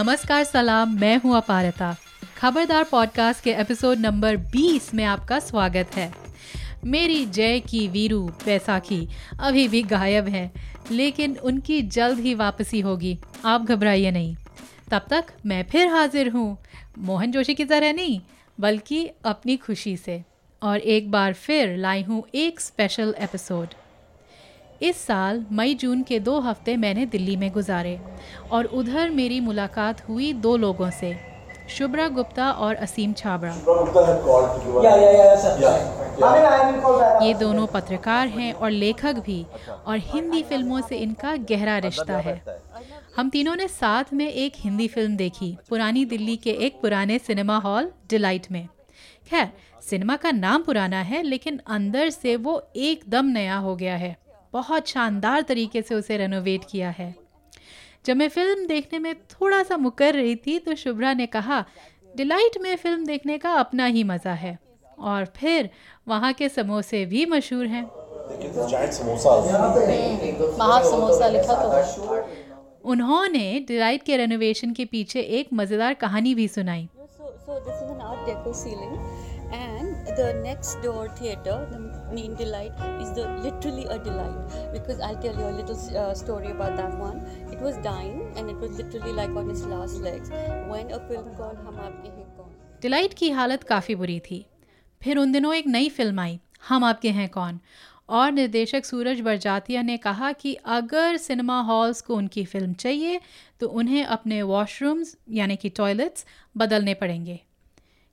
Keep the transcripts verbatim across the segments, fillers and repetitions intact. नमस्कार सलाम, मैं हूँ अपारिता। खबरदार पॉडकास्ट के एपिसोड नंबर बीस में आपका स्वागत है। मेरी जय की वीरू बैसाखी अभी भी गायब है, लेकिन उनकी जल्द ही वापसी होगी, आप घबराइए नहीं। तब तक मैं फिर हाजिर हूँ, मोहन जोशी की तरह नहीं बल्कि अपनी खुशी से, और एक बार फिर लाई हूँ एक स्पेशल एपिसोड। इस साल मई जून के दो हफ्ते मैंने दिल्ली में गुजारे और उधर मेरी मुलाकात हुई दो लोगों से, शुभ्रा गुप्ता और असीम छाबड़ा। ये दोनों पत्रकार हैं और लेखक भी, और हिंदी फिल्मों से इनका गहरा रिश्ता है। हम तीनों ने साथ में एक हिंदी फिल्म देखी पुरानी दिल्ली के एक पुराने सिनेमा हॉल डिलाइट में। खैर, सिनेमा का नाम पुराना है लेकिन अंदर से वो एकदम नया हो गया है, बहुत शानदार तरीके से उसे रेनोवेट किया है। जब मैं फिल्म देखने में थोड़ा सा मुकर रही थी तो शुभ्रा ने कहा, डिलाइट में फिल्म देखने का अपना ही मज़ा है, और फिर वहाँ के समोसे भी मशहूर हैं। उन्होंने डिलाइट के रेनोवेशन के पीछे एक मज़ेदार कहानी भी सुनाई। The next door theater, the main delight is the literally a delight, because I'll tell you a little uh, story about that one. It was dying and it was literally like on its last legs when a film called Hum Aapke Hain Koun. Delight की हालत काफ़ी बुरी थी। फिर उन दिनों एक नई फिल्म आई, हम आपके हैं कौन, और निर्देशक सूरज बरजातिया ने कहा कि अगर सिनेमा हॉल्स को उनकी फिल्म चाहिए तो उन्हें अपने वॉशरूम्स यानी कि टॉयलेट्स बदलने पड़ेंगे,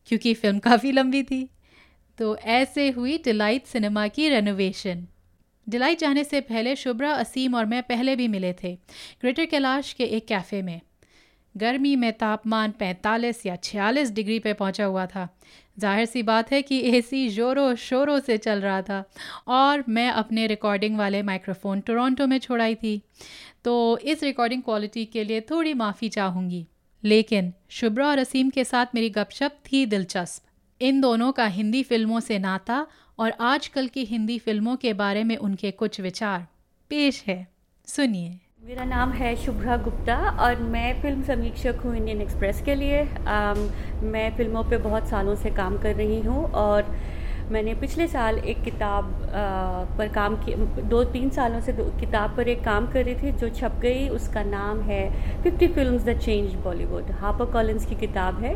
क्योंकि फिल्म काफ़ी लंबी थी। तो ऐसे हुई डिलाइट सिनेमा की रेनोवेशन। डिलाइट जाने से पहले शुभ्रा, असीम और मैं पहले भी मिले थे ग्रेटर कैलाश के एक कैफ़े में। गर्मी में तापमान पैंतालीस या छियालीस डिग्री पे पहुंचा हुआ था। जाहिर सी बात है कि एसी जोरों शोरों से चल रहा था, और मैं अपने रिकॉर्डिंग वाले माइक्रोफोन टोरंटो में छोड़ाई थी, तो इस रिकॉर्डिंग क्वालिटी के लिए थोड़ी माफ़ी चाहूँगी। लेकिन शुभ्रा और असीम के साथ मेरी गपशप थी दिलचस्प। इन दोनों का हिंदी फिल्मों से नाता और आजकल की हिंदी फिल्मों के बारे में उनके कुछ विचार पेश है, सुनिए। मेरा नाम है शुभ्रा गुप्ता और मैं फिल्म समीक्षक हूँ इंडियन एक्सप्रेस के लिए। आ, मैं फिल्मों पे बहुत सालों से काम कर रही हूँ, और मैंने पिछले साल एक किताब आ, पर काम की, दो तीन सालों से किताब पर एक काम कर रही थी जो छप गई। उसका नाम है fifty films that changed Bollywood, Harper Collins की किताब है।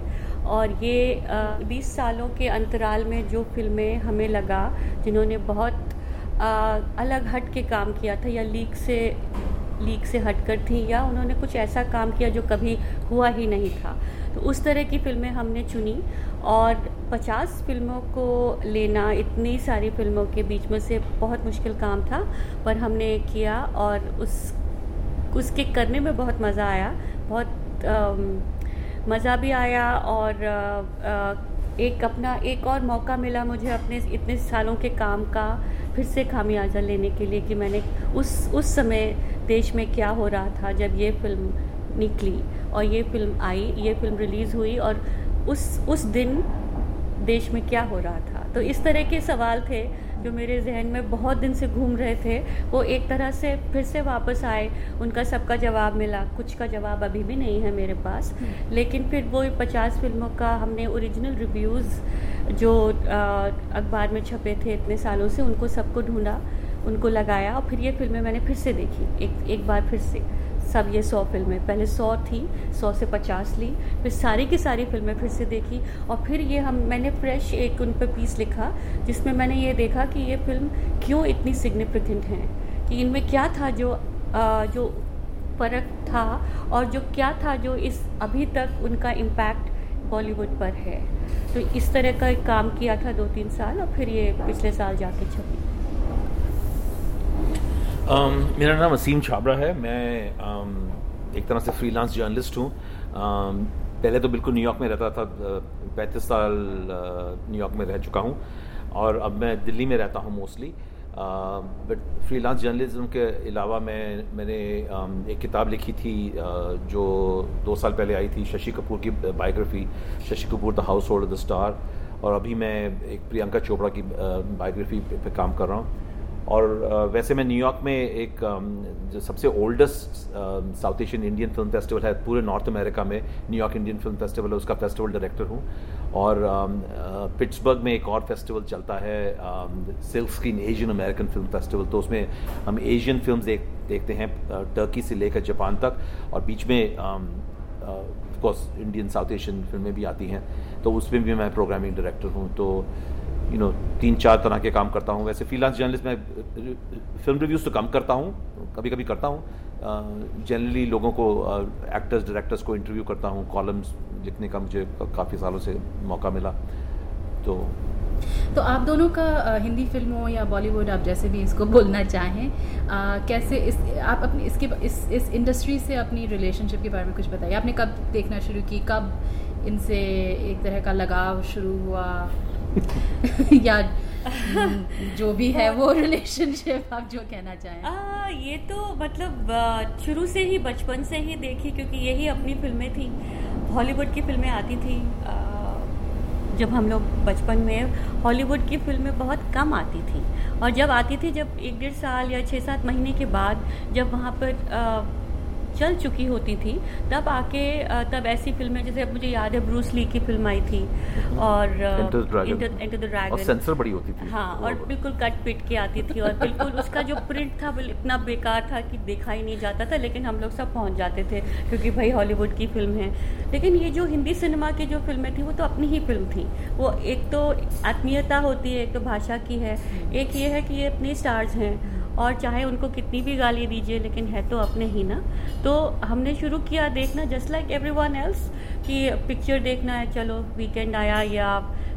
और ये आ, बीस सालों के अंतराल में जो फिल्में हमें लगा जिन्होंने बहुत आ, अलग हट के काम किया था, या लीक से लीक से हट कर थी, या उन्होंने कुछ ऐसा काम किया जो कभी हुआ ही नहीं था, तो उस तरह की फिल्में हमने चुनी। और पचास फिल्मों को लेना इतनी सारी फिल्मों के बीच में से बहुत मुश्किल काम था, पर हमने किया, और उस उसके करने में बहुत मज़ा आया, बहुत मज़ा भी आया। और आ, आ, एक अपना एक और मौका मिला मुझे अपने इतने सालों के काम का फिर से खामियाजा लेने के लिए कि मैंने उस उस समय देश में क्या हो रहा था जब ये फिल्म निकली और ये फिल्म आई, ये फिल्म रिलीज़ हुई, और उस उस दिन देश में क्या हो रहा था। तो इस तरह के सवाल थे जो मेरे जहन में बहुत दिन से घूम रहे थे, वो एक तरह से फिर से वापस आए। उनका सबका जवाब मिला, कुछ का जवाब अभी भी नहीं है मेरे पास, लेकिन फिर वो पचास फिल्मों का हमने ओरिजिनल रिव्यूज़ जो अखबार में छपे थे इतने सालों से, उनको सबको ढूंढा, उनको लगाया, और फिर ये फिल्में मैंने फिर से देखी एक एक बार फिर से सब। ये सौ फिल्में, पहले सौ थी, सौ से पचास ली, फिर सारी की सारी फिल्में फिर से देखी, और फिर ये हम मैंने फ्रेश एक उन पर पीस लिखा जिसमें मैंने ये देखा कि ये फिल्म क्यों इतनी सिग्निफिकेंट हैं, कि इनमें क्या था जो आ, जो फ़र्क था, और जो क्या था जो इस अभी तक उनका इम्पैक्ट बॉलीवुड पर है। तो इस तरह का काम किया था दो तीन साल, और फिर ये पिछले साल जाके छपी। Um, मेरा नाम असीम छाबरा है। मैं um, एक तरह से फ्रीलांस जर्नलिस्ट हूँ। um, पहले तो बिल्कुल न्यूयॉर्क में रहता था, पैंतीस साल न्यूयॉर्क में रह चुका हूँ, और अब मैं दिल्ली में रहता हूँ मोस्टली। बट फ्रीलांस जर्नलिज्म के अलावा मैं मैंने um, एक किताब लिखी थी uh, जो दो साल पहले आई थी, शशि कपूर की biography, Shashi Kapoor the householder the star. और अभी मैं एक प्रियंका चोपड़ा की बायोग्राफी पे काम कर रहा हूँ। और वैसे मैं न्यूयॉर्क में एक जो सबसे oldest South Asian Indian film festival है पूरे नॉर्थ अमेरिका में, न्यूयॉर्क इंडियन फिल्म फेस्टिवल है, उसका फेस्टिवल डायरेक्टर हूँ। और पिट्सबर्ग में एक और फेस्टिवल चलता है, Silk Screen Asian American film festival, तो उसमें हम एशियन फिल्म देख देखते हैं टर्की से लेकर जापान तक, और बीच में of course Indian South Asian फिल्में भी आती हैं, तो उसमें भी मैं प्रोग्रामिंग डायरेक्टर हूँ। तो यू you नो know, तीन चार तरह के काम करता हूँ। वैसे फ्रीलांस जर्नलिस्ट मैं फिल्म रिव्यूज़ तो कम करता हूँ, कभी कभी करता हूँ, जनरली लोगों को एक्टर्स डायरेक्टर्स को इंटरव्यू करता हूँ, कॉलम्स जितने का मुझे काफ़ी सालों से मौका मिला। तो तो आप दोनों का हिंदी फिल्मों या बॉलीवुड, आप जैसे भी इसको बोलना चाहें, आ, कैसे इस आप अपनी इसके इस इस इंडस्ट्री से अपनी रिलेशनशिप के बारे में कुछ बताइए। आपने कब देखना शुरू की, कब इनसे एक तरह का लगाव शुरू हुआ या जो भी है वो रिलेशनशिप, आप जो कहना चाहें। आ, ये तो मतलब शुरू से ही, बचपन से ही देखी, क्योंकि यही अपनी फिल्में थी, हॉलीवुड की फिल्में आती थी। आ, जब हम लोग बचपन में, हॉलीवुड की फिल्में बहुत कम आती थी, और जब आती थी, जब एक डेढ़ साल या छः सात महीने के बाद जब वहाँ पर आ, चल चुकी होती थी, तब आके तब ऐसी फिल्में, जैसे अब मुझे याद है ब्रूस ली की फिल्म आई थी और एंटर द ड्रैगन, और सेंसर बड़ी होती थी, हाँ, और बिल्कुल कट पिट के आती थी, और बिल्कुल उसका जो प्रिंट था वो इतना बेकार था कि देखा ही नहीं जाता था, लेकिन हम लोग सब पहुंच जाते थे क्योंकि भाई हॉलीवुड की फिल्म है। लेकिन ये जो हिंदी सिनेमा की जो फिल्में थी वो तो अपनी ही फिल्म थी, वो एक तो आत्मीयता होती है, एक तो भाषा की है, एक ये है कि ये अपने स्टार्स हैं और चाहे उनको कितनी भी गाली दीजिए लेकिन है तो अपने ही ना। तो हमने शुरू किया देखना, जस्ट लाइक एवरीवन एल्स, कि पिक्चर देखना है, चलो वीकेंड आया या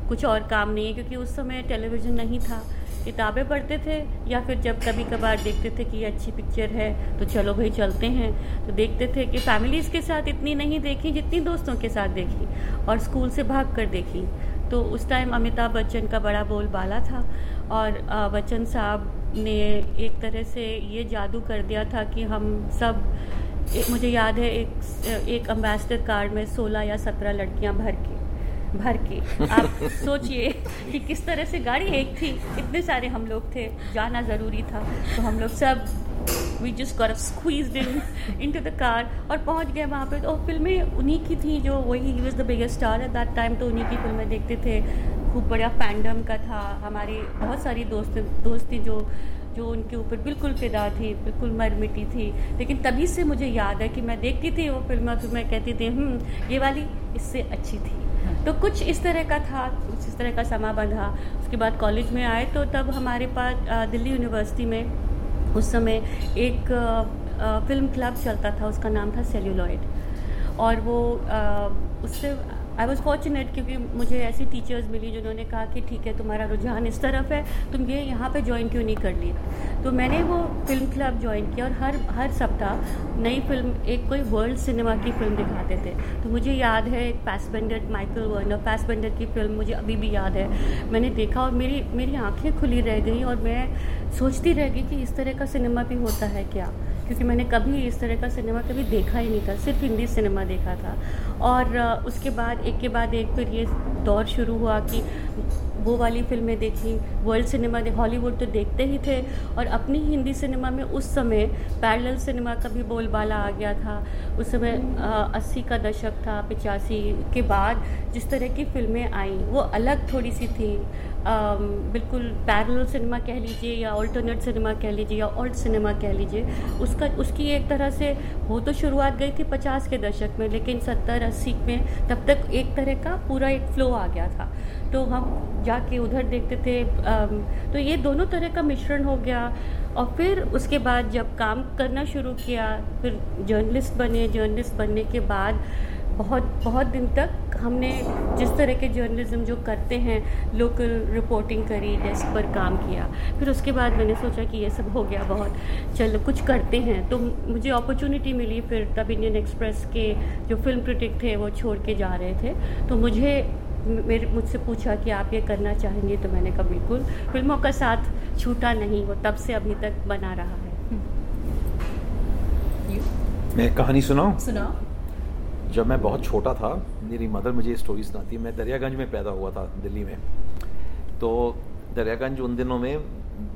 कुछ और काम नहीं है, क्योंकि उस समय टेलीविज़न नहीं था, किताबें पढ़ते थे, या फिर जब कभी कभार देखते थे कि ये अच्छी पिक्चर है तो चलो भाई चलते हैं, तो देखते थे। कि फैमिलीज़ के साथ इतनी नहीं देखी जितनी दोस्तों के साथ देखी, और स्कूल से भाग कर देखी। तो उस टाइम अमिताभ बच्चन का बड़ा बोलबाला था, और बच्चन साहब ने एक तरह से ये जादू कर दिया था कि हम सब, मुझे याद है एक एक अम्बेसडर कार में सोलह या सत्रह लड़कियां भर के भर के आप सोचिए कि किस तरह से, गाड़ी एक थी, इतने सारे हम लोग थे, जाना ज़रूरी था, तो हम लोग सब we just got squeezed in into the car और पहुंच गए वहाँ पर। और फिल्में उन्हीं की थी जो, वही ही was the biggest star at that time, तो उन्हीं की फिल्में देखते थे। खूब बड़ा फैंडम का था, हमारी बहुत सारी दोस्त दोस्ती जो जो उनके ऊपर बिल्कुल फिदा थी, बिल्कुल मर मिटी थी। लेकिन तभी से मुझे याद है कि मैं देखती थी वो फिल्में तो मैं कहती थी ये वाली इससे अच्छी थी, तो कुछ इस तरह का था, कुछ इस तरह का समा बंधा। उसके बाद कॉलेज में आए तो तब हमारे पास दिल्ली यूनिवर्सिटी में उस समय एक आ, आ, फिल्म क्लब चलता था, उसका नाम था सेल्यूलॉइड, और वो आ, उससे आई वॉज फॉर्चुनेट क्योंकि मुझे ऐसी टीचर्स मिली जिन्होंने कहा कि ठीक है तुम्हारा रुझान इस तरफ है, तुम ये यहाँ पे ज्वाइन क्यों नहीं कर ली। तो मैंने वो फिल्म क्लब ज्वाइन किया और हर हर सप्ताह नई फिल्म, एक कोई वर्ल्ड सिनेमा की फिल्म दिखाते थे। तो मुझे याद है एक फैसबेंडर, माइकल वर्नर फैसबेंडर की फिल्म मुझे अभी भी याद है, मैंने देखा और मेरी मेरी आँखें खुली रह गई और मैं सोचती रह गई कि इस तरह का सिनेमा भी होता है क्या, क्योंकि मैंने कभी इस तरह का सिनेमा कभी देखा ही नहीं था, सिर्फ हिंदी सिनेमा देखा था। और उसके बाद एक के बाद एक फिर ये दौर शुरू हुआ कि वो वाली फिल्में देखी, वर्ल्ड सिनेमा, हॉलीवुड तो देखते ही थे, और अपनी हिंदी सिनेमा में उस समय पैरेलल सिनेमा का भी बोलबाला आ गया था। उस समय अस्सी का दशक था, पचासी के बाद जिस तरह की फिल्में आई वो अलग थोड़ी सी थी, आ, बिल्कुल पैरेलल सिनेमा कह लीजिए या ऑल्टरनेट सिनेमा कह लीजिए या ओल्ड सिनेमा कह लीजिए, उसका उसकी एक तरह से वो तो शुरुआत गई थी पचास के दशक में, लेकिन सत्तर अस्सी में तब तक एक तरह का पूरा एक फ्लो आ गया था, तो हम जाके उधर देखते थे। तो ये दोनों तरह का मिश्रण हो गया, और फिर उसके बाद जब काम करना शुरू किया, फिर जर्नलिस्ट बने, जर्नलिस्ट बनने के बाद बहुत बहुत दिन तक हमने जिस तरह के जर्नलिज्म जो करते हैं, लोकल रिपोर्टिंग करी, डेस्क पर काम किया। फिर उसके बाद मैंने सोचा कि ये सब हो गया बहुत, चलो कुछ करते हैं, तो मुझे अपॉर्चुनिटी मिली। फिर तब इंडियन एक्सप्रेस के जो फिल्म क्रिटिक थे वो छोड़ के जा रहे थे, तो मुझे मेरे मुझसे पूछा कि आप ये करना चाहेंगे, तो मैंने कहा बिल्कुल। फिल्मों का साथ छूटा नहीं, वो तब से अभी तक बना रहा है। मैं कहानी सुनाऊं? सुनाओ। जब मैं बहुत छोटा था, मेरी मदर मुझे स्टोरी सुनाती है। मैं दरियागंज में पैदा हुआ था, दिल्ली में। तो दरियागंज उन दिनों में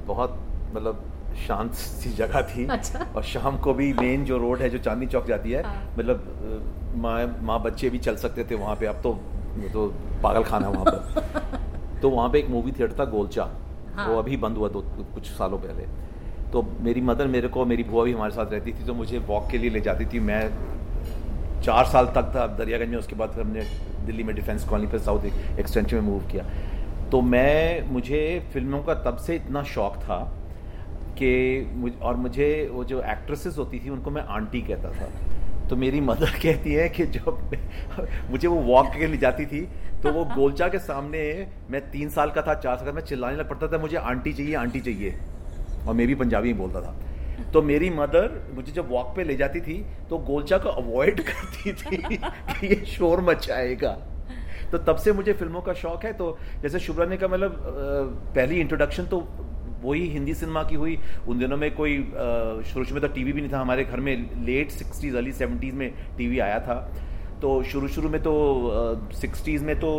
बहुत मतलब शांत सी जगह थी। अच्छा। और शाम को भी मेन जो रोड है जो चांदनी चौक जाती है, हाँ। मतलब माँ माँ बच्चे भी चल सकते थे वहाँ पे। अब तो तो पागल खाना वहाँ पर। तो वहाँ पे एक मूवी थिएटर था गोलचा, हाँ। वो अभी बंद हुआ दो कुछ सालों पहले। तो मेरी मदर मेरे को, मेरी बुआ भी हमारे साथ रहती थी, तो मुझे वॉक के लिए ले जाती थी। मैं चार साल तक था दरियागंज में, उसके बाद फिर हमने दिल्ली में डिफेंस कॉलोनी पर साउथ एक्सटेंशन में मूव किया। तो मैं, मुझे फिल्मों का तब से इतना शौक था कि मुझ, और मुझे वो जो एक्ट्रेसेस होती थी उनको मैं आंटी कहता था। तो मेरी मदर कहती है कि जब मुझे वो वॉक के लिए जाती थी तो वो गोलचा के सामने, मैं तीन साल का था चार साल का, मैं चिल्लाने लग पड़ता था मुझे आंटी चाहिए आंटी चाहिए, और मैं भी पंजाबी में बोलता था। तो मेरी मदर मुझे जब वॉक पे ले जाती थी तो गोलचा को अवॉइड करती थी कि ये शोर मचाएगा। तो तब से मुझे फिल्मों का शौक है। तो जैसे शुभ्रा ने कहा, मतलब पहली इंट्रोडक्शन तो वही हिंदी सिनेमा की हुई। उन दिनों में कोई शुरू में तो टीवी भी नहीं था हमारे घर में। लेट सिक्सटीज़ अर्ली सेवेंटीज़ में टीवी आया था। तो शुरू शुरू में तो सिक्सटीज़ में तो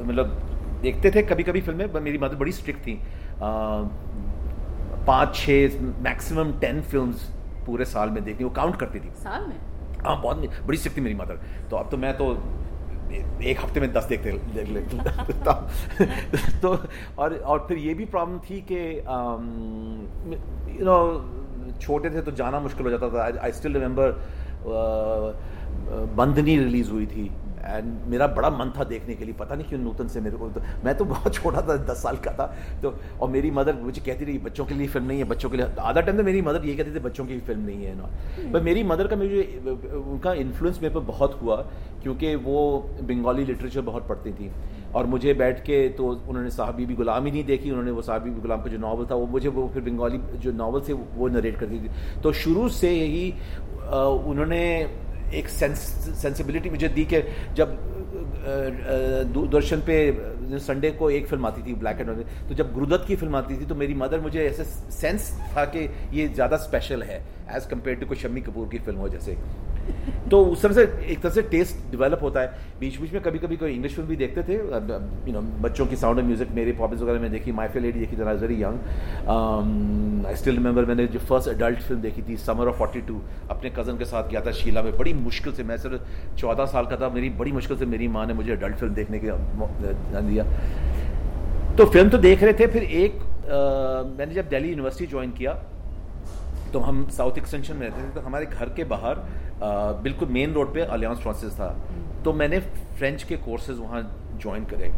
मतलब देखते थे कभी कभी फिल्में, पर मेरी मदर बड़ी स्ट्रिक्ट थी। पाँच छः मैक्सिमम टेन फिल्म्स पूरे साल में देखनी, वो काउंट करती थी साल में। हाँ, बहुत बड़ी स्ट्रिक्ट थी मेरी मदर। तो अब तो मैं तो एक हफ्ते में दस देखते देख लेता हूँ। तो और और फिर ये भी प्रॉब्लम थी कि यू नो छोटे थे तो जाना मुश्किल हो जाता था। I still remember Bandini release हुई थी, एंड मेरा बड़ा मन था देखने के लिए, पता नहीं क्यों न्यूटन से मेरे को। तो मैं तो बहुत छोटा था, दस साल का था। तो और मेरी मदर मुझे कहती रही बच्चों के लिए फिल्म नहीं है, बच्चों के लिए। आधा टाइम तो मेरी मदर ये कहती थी बच्चों की फिल्म नहीं है ना। पर मेरी मदर का मुझे उनका इन्फ्लुएंस मेरे पर बहुत हुआ, क्योंकि वो बंगाली लिटरेचर बहुत पढ़ती थी। और मुझे बैठ के, तो उन्होंने साहब बीबी गुलाम ही नहीं देखी, उन्होंने वो साहब बीबी गुलाम का जो नावल था वो मुझे, वो फिर बंगाली जो नावल थे वो नरेट करती थी। तो शुरू से ही उन्होंने एक सेंसिबिलिटी मुझे दी कि जब दूरदर्शन पे संडे को एक फिल्म आती थी ब्लैक एंड व्हाइट, तो जब गुरुदत्त की फिल्म आती थी तो मेरी मदर मुझे ऐसे सेंस था कि ये ज़्यादा स्पेशल है एज़ कम्पेयर टू कोई शम्मी कपूर की फिल्म हो जैसे। तो उस तरह से एक तरह से टेस्ट डेवलप होता है। बीच बीच में कभी कभी कोई इंग्लिश फिल्म भी देखते थे, यू नो बच्चों की साउंड ऑफ म्यूजिक, मेरे पॉपिस वगैरह में देखी, माई फेयर लेडी देखी जरा very young. I still remember मैंने जो फर्स्ट एडल्ट फिल्म देखी थी समर ऑफ फोर्टी टू अपने कज़न के साथ गया था शीला में, बड़ी मुश्किल से। मैं सिर्फ चौदह साल का था, मेरी बड़ी मुश्किल से मेरी माँ ने मुझे एडल्ट फिल्म देखने के दिया। तो फिल्म तो देख रहे थे। फिर एक uh, मैंने जब दिल्ली यूनिवर्सिटी ज्वाइन किया तो हम साउथ एक्सटेंशन में रहते थे। तो हमारे घर के बाहर आ, बिल्कुल मेन रोड पे अलियांस फ्रांसिस था। तो मैंने फ्रेंच के कोर्सेज वहाँ ज्वाइन करे,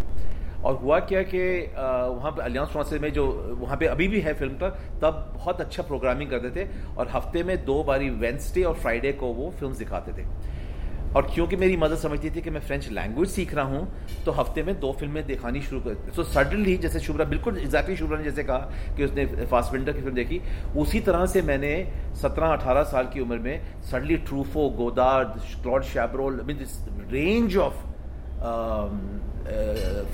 और हुआ क्या कि वहाँ पे अलियांस फ्रांसिस में जो वहाँ पे अभी भी है फिल्म पर, तब बहुत अच्छा प्रोग्रामिंग करते थे। और हफ्ते में दो बारी वेंसडे और फ्राइडे को वो फिल्म दिखाते थे। और क्योंकि मेरी मदर समझती थी कि मैं फ्रेंच लैंग्वेज सीख रहा हूँ, तो हफ्ते में दो फिल्में दिखानी शुरू कर। सो सडनली जैसे शुभ्रा, बिल्कुल एग्जैक्टली शुभ्रा ने जैसे कहा कि उसने फास्टबिंडर की फिल्म देखी, उसी तरह से मैंने सत्रह अठारह साल की उम्र में suddenly Truffaut, Godard, Claude Chabrol, mean this range of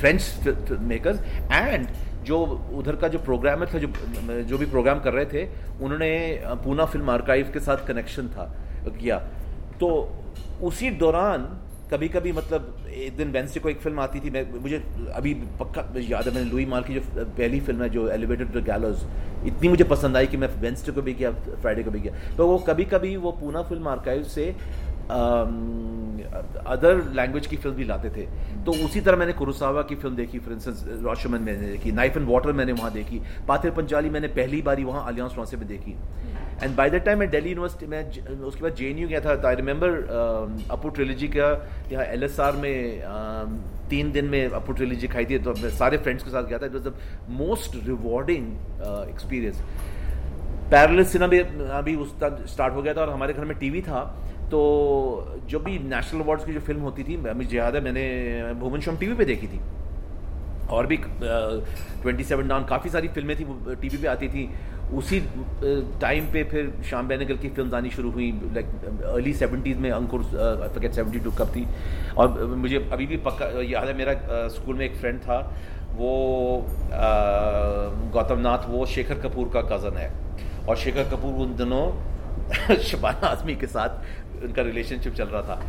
French film makers. And जो उधर का जो प्रोग्रामर था, जो जो भी प्रोग्राम कर रहे थे, उन्होंने पूना फिल्म आर्काइव के साथ कनेक्शन था किया। तो उसी दौरान कभी कभी, मतलब एक दिन वेंसडे को एक फिल्म आती थी, मैं मुझे अभी पक्का याद है, मैंने लुई माल की जो पहली फिल्म है जो एलिवेटेड द गैलोज, इतनी मुझे पसंद आई कि मैं वेंसडे को भी किया, फ्राइडे को भी किया। तो वो कभी कभी वो पूना फिल्म आर्काइव से अदर लैंग्वेज की फिल्म भी लाते थे। तो उसी तरह मैंने कुरुसावा की फिल्म देखी, फॉर इंस्टेंस रोशमन मैंने देखी, नाइफ एंड वाटर मैंने वहाँ देखी, पाथेर पंचाली मैंने पहली बारी वहाँ अलियांस फ्रांसे में देखी। एंड बाय दैट टाइम मैं दिल्ली यूनिवर्सिटी में, उसके बाद जे एन यू गया था। आई रिमेंबर अपू ट्रिलॉजी का यहाँ एल एस आर में uh, तीन दिन में अपू ट्रिलॉजी खाई थी। तो मैं सारे फ्रेंड्स के साथ गया था। It was the most rewarding experience. Parallel cinema भी उस तक स्टार्ट हो गया था, और हमारे घर में टीवी था। तो जो भी नेशनल अवार्ड्स की जो फिल्म होती थी, मुझे याद है मैंने भुवन शॉम टीवी पे देखी थी। और भी ट्वेंटी सेवन डाउन, काफ़ी सारी फिल्में थी टीवी पे आती थी उसी टाइम पे। फिर श्याम बेनेगल की फिल्म आनी शुरू हुई, लाइक अर्ली सेवेंटीज़ में अंकुर, फैकेट सेवेंटी टू कब थी। और मुझे अभी भी पक्का याद है, मेरा स्कूल में एक फ्रेंड था, वो गौतम नाथ, वो शेखर कपूर का कज़न है। और शेखर कपूर उन दिनों शबाना आज़मी के साथ उनका रिलेशनशिप चल रहा था।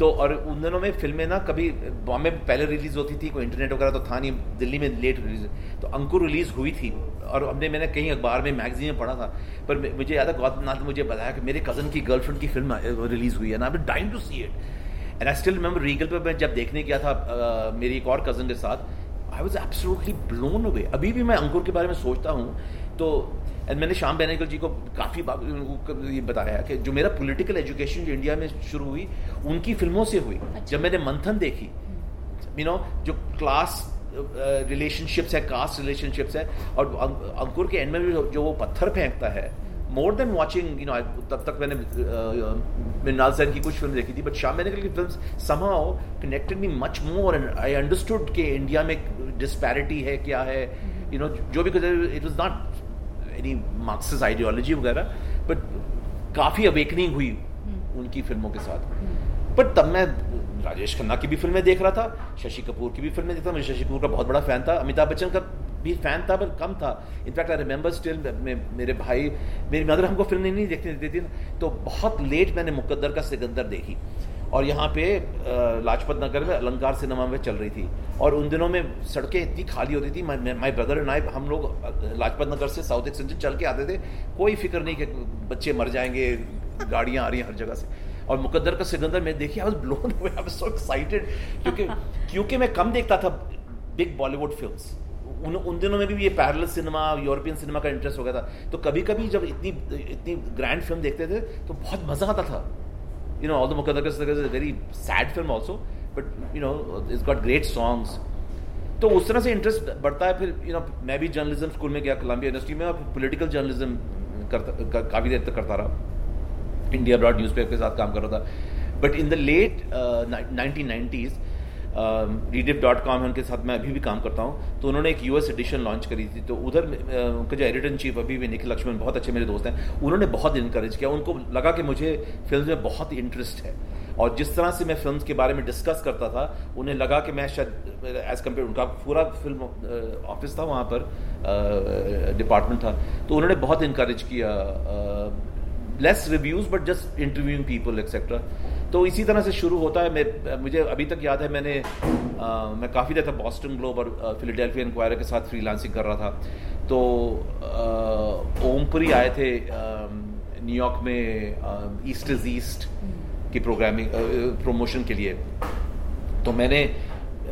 तो और उन दिनों में फिल्में ना कभी बॉम्बे में पहले रिलीज़ होती थी, कोई इंटरनेट वगैरह तो था नहीं, दिल्ली में लेट रिलीज। तो अंकुर रिलीज़ हुई थी और हमने मैंने कहीं अखबार में मैगजीन में पढ़ा था, पर मुझे याद है गौतम नाथ ने मुझे बताया कि मेरे कज़न की गर्लफ्रेंड की फिल्म रिलीज़ हुई है ना, I dying to see it and I still remember Regal पर मैं जब देखने गया था मेरी एक और कज़न के साथ, I was absolutely blown away. अभी भी मैं अंकुर के बारे में सोचता हूँ तो, एंड मैंने श्याम बेनेगल जी को काफ़ी ये बताया कि जो मेरा पॉलिटिकल एजुकेशन जो इंडिया में शुरू हुई उनकी फिल्मों से हुई। अच्छा। जब मैंने मंथन देखी, यू नो जो क्लास रिलेशनशिप्स है, कास्ट रिलेशनशिप्स है, और अंकुर के एंड में भी जो वो पत्थर फेंकता है, more than watching you know, तब तक मैंने मृणाल सेन की कुछ फिल्म देखी थी, बट श्याम बेनेगल की film somehow connected me much more and I understood कि इंडिया में डिस्पैरिटी है क्या है, यू नो जो भी, it was not any Marxist ideology वगैरह, बट काफ़ी अवेकनिंग हुई उनकी फिल्मों के साथ। बट तब मैं राजेश खन्ना की भी फिल्में देख रहा था, शशि कपूर की भी फिल्में देखता था, मैं शशि कपूर का बहुत बड़ा फ़ैन था, अमिताभ बच्चन का भी फ़ैन था पर कम था। इनफैक्ट आई रिमेंबर स्टिल मेरे भाई, मेरी मदर हमको फिल्म नहीं देखने देती थी, तो बहुत लेट मैंने मुकद्दर का सिकंदर देखी, और यहाँ पे लाजपत नगर में अलंकार सिनेमा में चल रही थी, और उन दिनों में सड़कें इतनी खाली होती थी, माय ब्रदर एंड आई हम लोग लाजपत नगर से साउथ एक्सटेंशन चल के आते थे, कोई फिक्र नहीं कि बच्चे मर जाएंगे, गाड़ियाँ आ रही हैं हर जगह से। और मुकद्दर का सिकंदर में देखिए, I was blown away, I was so excited, क्योंकि क्योंकि मैं कम देखता था बिग बॉलीवुड फिल्म्स उन उन दिनों में, भी ये पैरेलल सिनेमा, यूरोपियन सिनेमा का इंटरेस्ट हो गया था, तो कभी कभी जब इतनी इतनी ग्रैंड फिल्म देखते थे तो बहुत मज़ा आता था। You know, although Muqaddar Ka Sikandar is a very sad film also, but you know, it's got great songs. तो उस तरह से इंटरेस्ट बढ़ता है। फिर you know, मैं भी जर्नलिज्म स्कूल में गया, कोलंबिया यूनिवर्सिटी में, और पोलिटिकल जर्नलिज्म करता काफ़ी देर तक करता रहा, इंडिया ब्रॉड न्यूज़पेपर के साथ काम कर रहा था। But in the late nineteen nineties Rediff dot com है, उनके साथ मैं अभी भी काम करता हूँ, तो उन्होंने एक यूएस एडिशन लॉन्च करी थी, तो उधर उनका जो एडिटर इन चीफ अभी भी निखिल लक्ष्मण, बहुत अच्छे मेरे दोस्त हैं, उन्होंने बहुत इनकरेज किया, उनको लगा कि मुझे फिल्म में बहुत इंटरेस्ट है, और जिस तरह से मैं फिल्म के बारे में डिस्कस करता था उन्हें लगा कि मैं शायद एज कम्पेयर, उनका पूरा फिल्म ऑफिस था वहाँ पर, डिपार्टमेंट था, तो उन्होंने बहुत इनकरेज किया, less reviews but just interviewing people etcetera. तो इसी तरह से शुरू होता है। मैं मुझे अभी तक याद है, मैंने आ, मैं काफ़ी देर तक बॉस्टन ग्लोब और फिलाडेल्फिया इंक्वायरर के साथ फ्रीलांसिंग कर रहा था, तो ओमपुरी आए थे न्यूयॉर्क में ईस्ट इज़ ईस्ट की प्रोग्रामिंग प्रमोशन के लिए, तो मैंने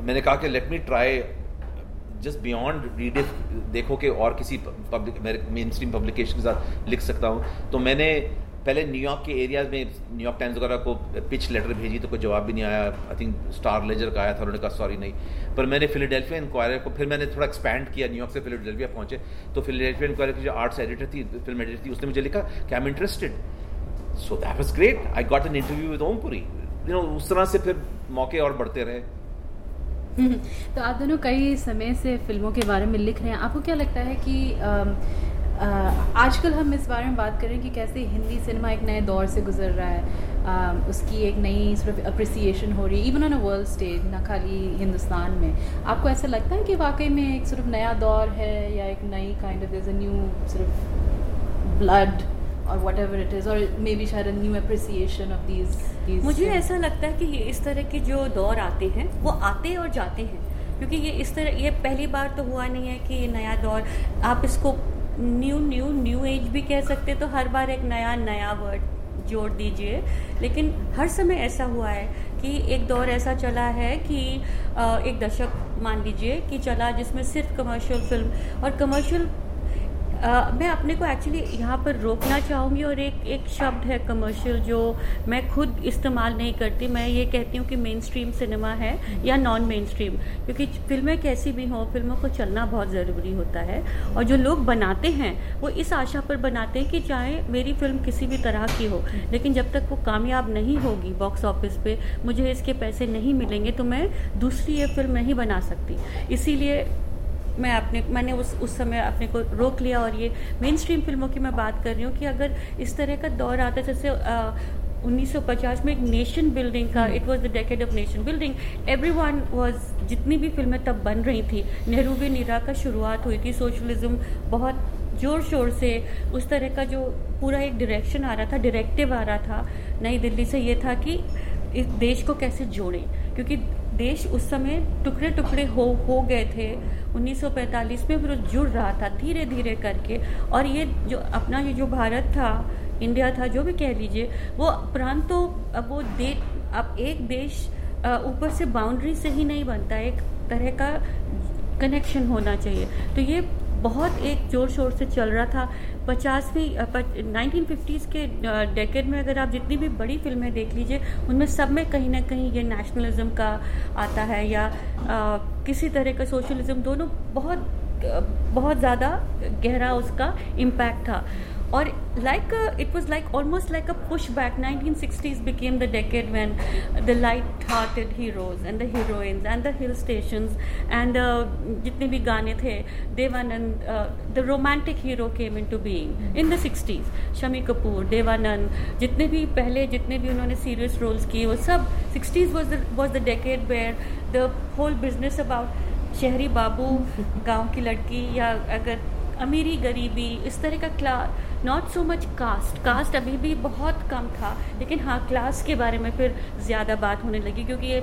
मैंने कहा कि let me try just beyond Rediff, देखो कि और किसी पब्लिक मेन स्ट्रीम पब्लिकेशन के साथ लिख सकता हूँ। तो मैंने पहले न्यूयॉर्क के एरियाज़ में न्यूयॉर्क टाइम्स वगैरह को पिच लेटर भेजी, तो कोई जवाब भी नहीं आया, आई थिंक स्टार लेजर का आया था, उन्होंने कहा सॉरी नहीं। पर मैंने फिलाडेल्फिया इंक्वायरर को फिर मैंने थोड़ा एक्सपैंड किया, न्यूयॉर्क से फिलाडेल्फिया पहुँचे, तो फिलाडेल्फिया इंक्वायरर की जो आर्ट्स एडिटर थी, फिल्म एडिटर थी, उसने मुझे लिखा कि I am interested, so that was great, I got an interview with Om Puri, you know. उस तरह से फिर मौके और बढ़ते रहे। तो आप दोनों कई समय से फिल्मों के बारे में लिख रहे हैं, आपको क्या लगता है कि आजकल हम इस बारे में बात कर रहे हैं कि कैसे हिंदी सिनेमा एक नए दौर से गुजर रहा है, आ, उसकी एक नई सिर्फ अप्रिसिएशन हो रही है, even on a world stage, ना खाली हिंदुस्तान में। आपको ऐसा लगता है कि वाकई में एक सिर्फ नया दौर है, या एक नई kind of is a new सिर्फ ब्लड और वट एवर इट इज़, और मे बी शायद a new appreciation of these? मुझे ऐसा लगता है कि इस तरह के जो दौर आते हैं वो आते और जाते हैं, क्योंकि ये इस तरह ये पहली बार तो हुआ नहीं है कि ये नया दौर, आप इसको न्यू न्यू न्यू एज भी कह सकते, तो हर बार एक नया नया वर्ड जोड़ दीजिए, लेकिन हर समय ऐसा हुआ है कि एक दौर ऐसा चला है कि एक दशक मान लीजिए कि चला, जिसमें सिर्फ कमर्शियल फिल्म और कमर्शियल, मैं अपने को एक्चुअली यहाँ पर रोकना चाहूँगी, और एक एक शब्द है कमर्शियल जो मैं खुद इस्तेमाल नहीं करती, मैं ये कहती हूँ कि मेन स्ट्रीम सिनेमा है या नॉन मेन स्ट्रीम, क्योंकि फिल्में कैसी भी हों, फिल्मों को चलना बहुत ज़रूरी होता है, और जो लोग बनाते हैं वो इस आशा पर बनाते हैं कि चाहे मेरी फिल्म किसी भी तरह की हो, लेकिन जब तक वो कामयाब नहीं होगी बॉक्स ऑफिस पर, मुझे इसके पैसे नहीं मिलेंगे, तो मैं दूसरी ये फिल्म नहीं बना सकती। इसीलिए मैं अपने मैंने उस उस समय अपने को रोक लिया, और ये मेन स्ट्रीम फिल्मों की मैं बात कर रही हूँ कि अगर इस तरह का दौर आता है, जैसे उन्नीस सौ पचास में एक नेशन बिल्डिंग का, it was the decade of nation building, everyone was, जितनी भी फिल्में तब बन रही थी, नेहरू वी निरा का शुरुआत हुई थी, सोशलिज्म बहुत जोर शोर से, उस तरह का जो पूरा एक डायरेक्शन आ रहा था, डायरेक्टिव आ रहा था, नई दिल्ली से ये था कि इस देश को कैसे जोड़े, क्योंकि देश उस समय टुकड़े टुकड़े हो हो गए थे उन्नीस सौ पैंतालीस में, फिर जुड़ रहा था धीरे धीरे करके। और ये जो अपना ये जो भारत था, इंडिया था, जो भी कह लीजिए, वो प्रांतों, अब वो दे अब एक देश ऊपर से बाउंड्री से ही नहीं बनता, एक तरह का कनेक्शन होना चाहिए। तो ये बहुत एक जोर शोर से चल रहा था। पचासवीं नाइनटीन फिफ्टीज़ के डेकेड में अगर आप जितनी भी बड़ी फिल्में देख लीजिए, उनमें सब में कहीं ना कहीं ये नेशनलिज्म का आता है या आ, किसी तरह का सोशलिज्म, दोनों बहुत बहुत ज़्यादा गहरा उसका इम्पैक्ट था। और like it was like almost like a push back. Nineteen sixties became the decade when the light hearted heroes and the heroines and the hill stations and जितने भी गाने थे, Dev Anand, the romantic hero came into being in the sixties. Shammi Kapoor, Dev Anand, जितने भी पहले जितने भी उन्होंने सीरियस रोल्स किए, वो सब sixties was the was the decade where the whole business about शहरी बाबू, गाँव की लड़की, या अगर अमीरी गरीबी, इस तरह का class, not so much caste caste अभी भी बहुत कम था, लेकिन हाँ क्लास के बारे में फिर ज़्यादा बात होने लगी, क्योंकि ये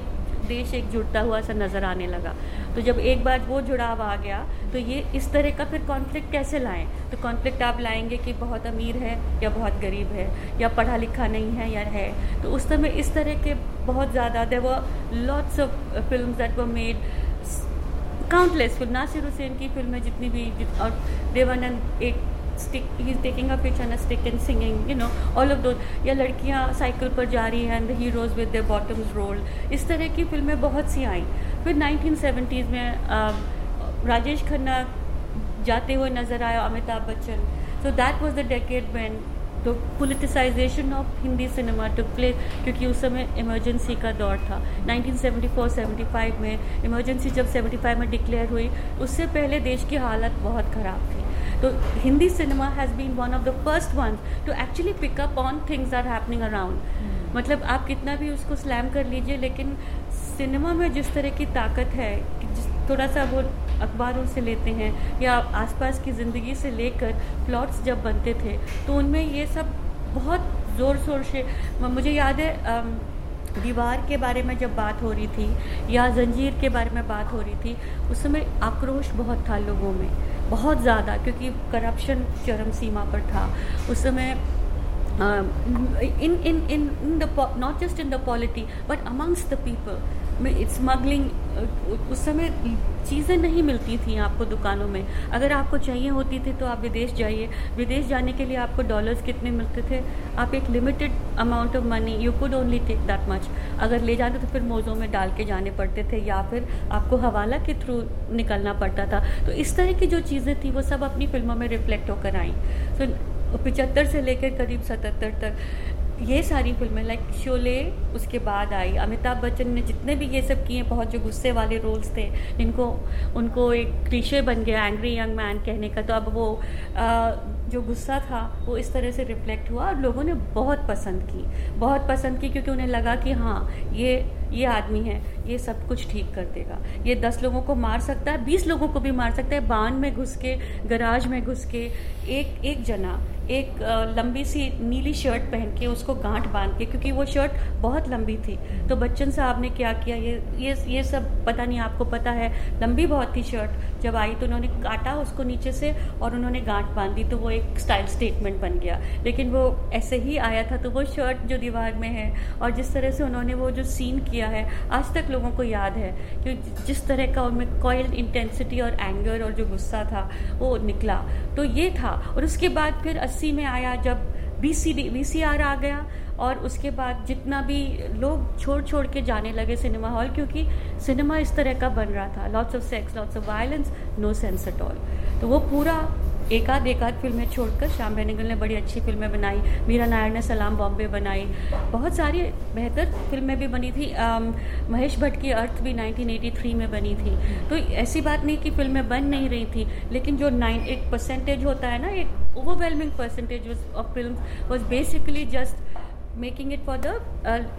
देश एक जुड़ता हुआ सा नज़र आने लगा। तो जब एक बार वो जुड़ाव आ गया, तो ये इस तरह का फिर कॉन्फ्लिक्ट कैसे लाएं? तो कॉन्फ्लिक्ट आप लाएंगे कि बहुत अमीर है या बहुत गरीब है, या पढ़ा लिखा नहीं है या है। तो उस समय इस तरह के बहुत ज़्यादा, there were lots of films that were made, countless film, Nasir Hussain की फिल्में जितनी भी, जित, और देवानंद एक stick, he is taking a pitch on a stick and singing, you know, all of those, या लड़कियां साइकिल पर जा रही हैं and the heroes with their bottoms rolled, इस तरह की फिल्में बहुत सी आईं। फिर नाइनटीन सेवेंटीज़ में आ, राजेश खन्ना जाते हुए नज़र आया, Amitabh Bachchan. So that was the decade when तो politicization of Hindi cinema took place, क्योंकि उस समय इमरजेंसी का दौर था। Nineteen seventy four seventy five में इमरजेंसी जब सेवेंटी फाइव में डिक्लेयर हुई, उससे पहले देश की हालत बहुत ख़राब थी। तो Hindi cinema has been one of the first ones to actually pick up on things are happening around. मतलब आप कितना भी उसको स्लैम कर लीजिए, लेकिन सिनेमा में जिस तरह की ताकत है, थोड़ा सा वो अखबारों से लेते हैं या आसपास की ज़िंदगी से लेकर प्लॉट्स जब बनते थे, तो उनमें ये सब बहुत ज़ोर शोर से। मुझे याद है दीवार के बारे में जब बात हो रही थी या जंजीर के बारे में बात हो रही थी, उस समय आक्रोश बहुत था लोगों में, बहुत ज़्यादा, क्योंकि करप्शन चरम सीमा पर था उस समय। In in in in the not just in the polity but amongst the people, smuggling, उस समय चीज़ें नहीं मिलती थी आपको दुकानों में, अगर आपको चाहिए होती थी तो आप विदेश जाइए, विदेश जाने के लिए आपको डॉलर्स कितने मिलते थे, आप एक limited amount of money, you could only take that much, अगर ले जाते तो फिर मोज़ों में डाल के जाने पड़ते थे या फिर आपको हवाला के थ्रू निकलना पड़ता था। तो इस तरह की जो चीज़ें थी वो सब अपनी फिल्मों में रिफ्लेक्ट होकर आई। सो पचहत्तर से लेकर करीब सतहत्तर तक ये सारी फिल्में, लाइक शोले उसके बाद आई, अमिताभ बच्चन ने जितने भी ये सब किए, बहुत जो गुस्से वाले रोल्स थे, जिनको उनको एक क्लीशे बन गया एंग्री यंग मैन कहने का, तो अब वो आ, जो गुस्सा था वो इस तरह से रिफ्लेक्ट हुआ और लोगों ने बहुत पसंद की, बहुत पसंद की क्योंकि उन्हें लगा कि हाँ ये ये आदमी है, ये सब कुछ ठीक कर देगा, ये दस लोगों को मार सकता है, बीस लोगों को भी मार सकता है, बांध में घुस के, गराज में घुस के, एक एक जना एक लंबी सी नीली शर्ट पहन के उसको गांठ बांध के, क्योंकि वो शर्ट बहुत लंबी थी, तो बच्चन साहब ने क्या किया, ये ये ये सब पता नहीं, आपको पता है, लंबी बहुत थी शर्ट, जब आई तो उन्होंने काटा उसको नीचे से और उन्होंने गांठ बांधी, तो वो एक स्टाइल स्टेटमेंट बन गया। लेकिन वो ऐसे ही आया था, तो वो शर्ट जो दीवार में है और जिस तरह से उन्होंने वो जो सीन किया है, आज तक लोगों को याद है कि जिस तरह का उनमें कॉइल्ड इंटेंसिटी और एंगर और जो गुस्सा था वो निकला। तो ये था। और उसके बाद फिर अस्सी में आया जब वीसीडी वीसीआर आ गया, और उसके बाद जितना भी लोग छोड़ छोड़ के जाने लगे सिनेमा हॉल, क्योंकि सिनेमा इस तरह का बन रहा था, lots of sex, lots of violence, no sense at all. तो वो पूरा एकाध एकाध फिल्में छोड़कर, श्याम बेनेगल ने बड़ी अच्छी फिल्में बनाई, मीरा नायर ने सलाम बॉम्बे बनाई, बहुत सारी बेहतर फिल्में भी बनी थी, आम, महेश भट्ट की अर्थ भी नाइनटीन एटी थ्री में बनी थी। तो ऐसी बात नहीं कि फिल्में बन नहीं रही थी, लेकिन जो नाइन एक परसेंटेज होता है ना, एक overwhelming percentage of film was basically just making it for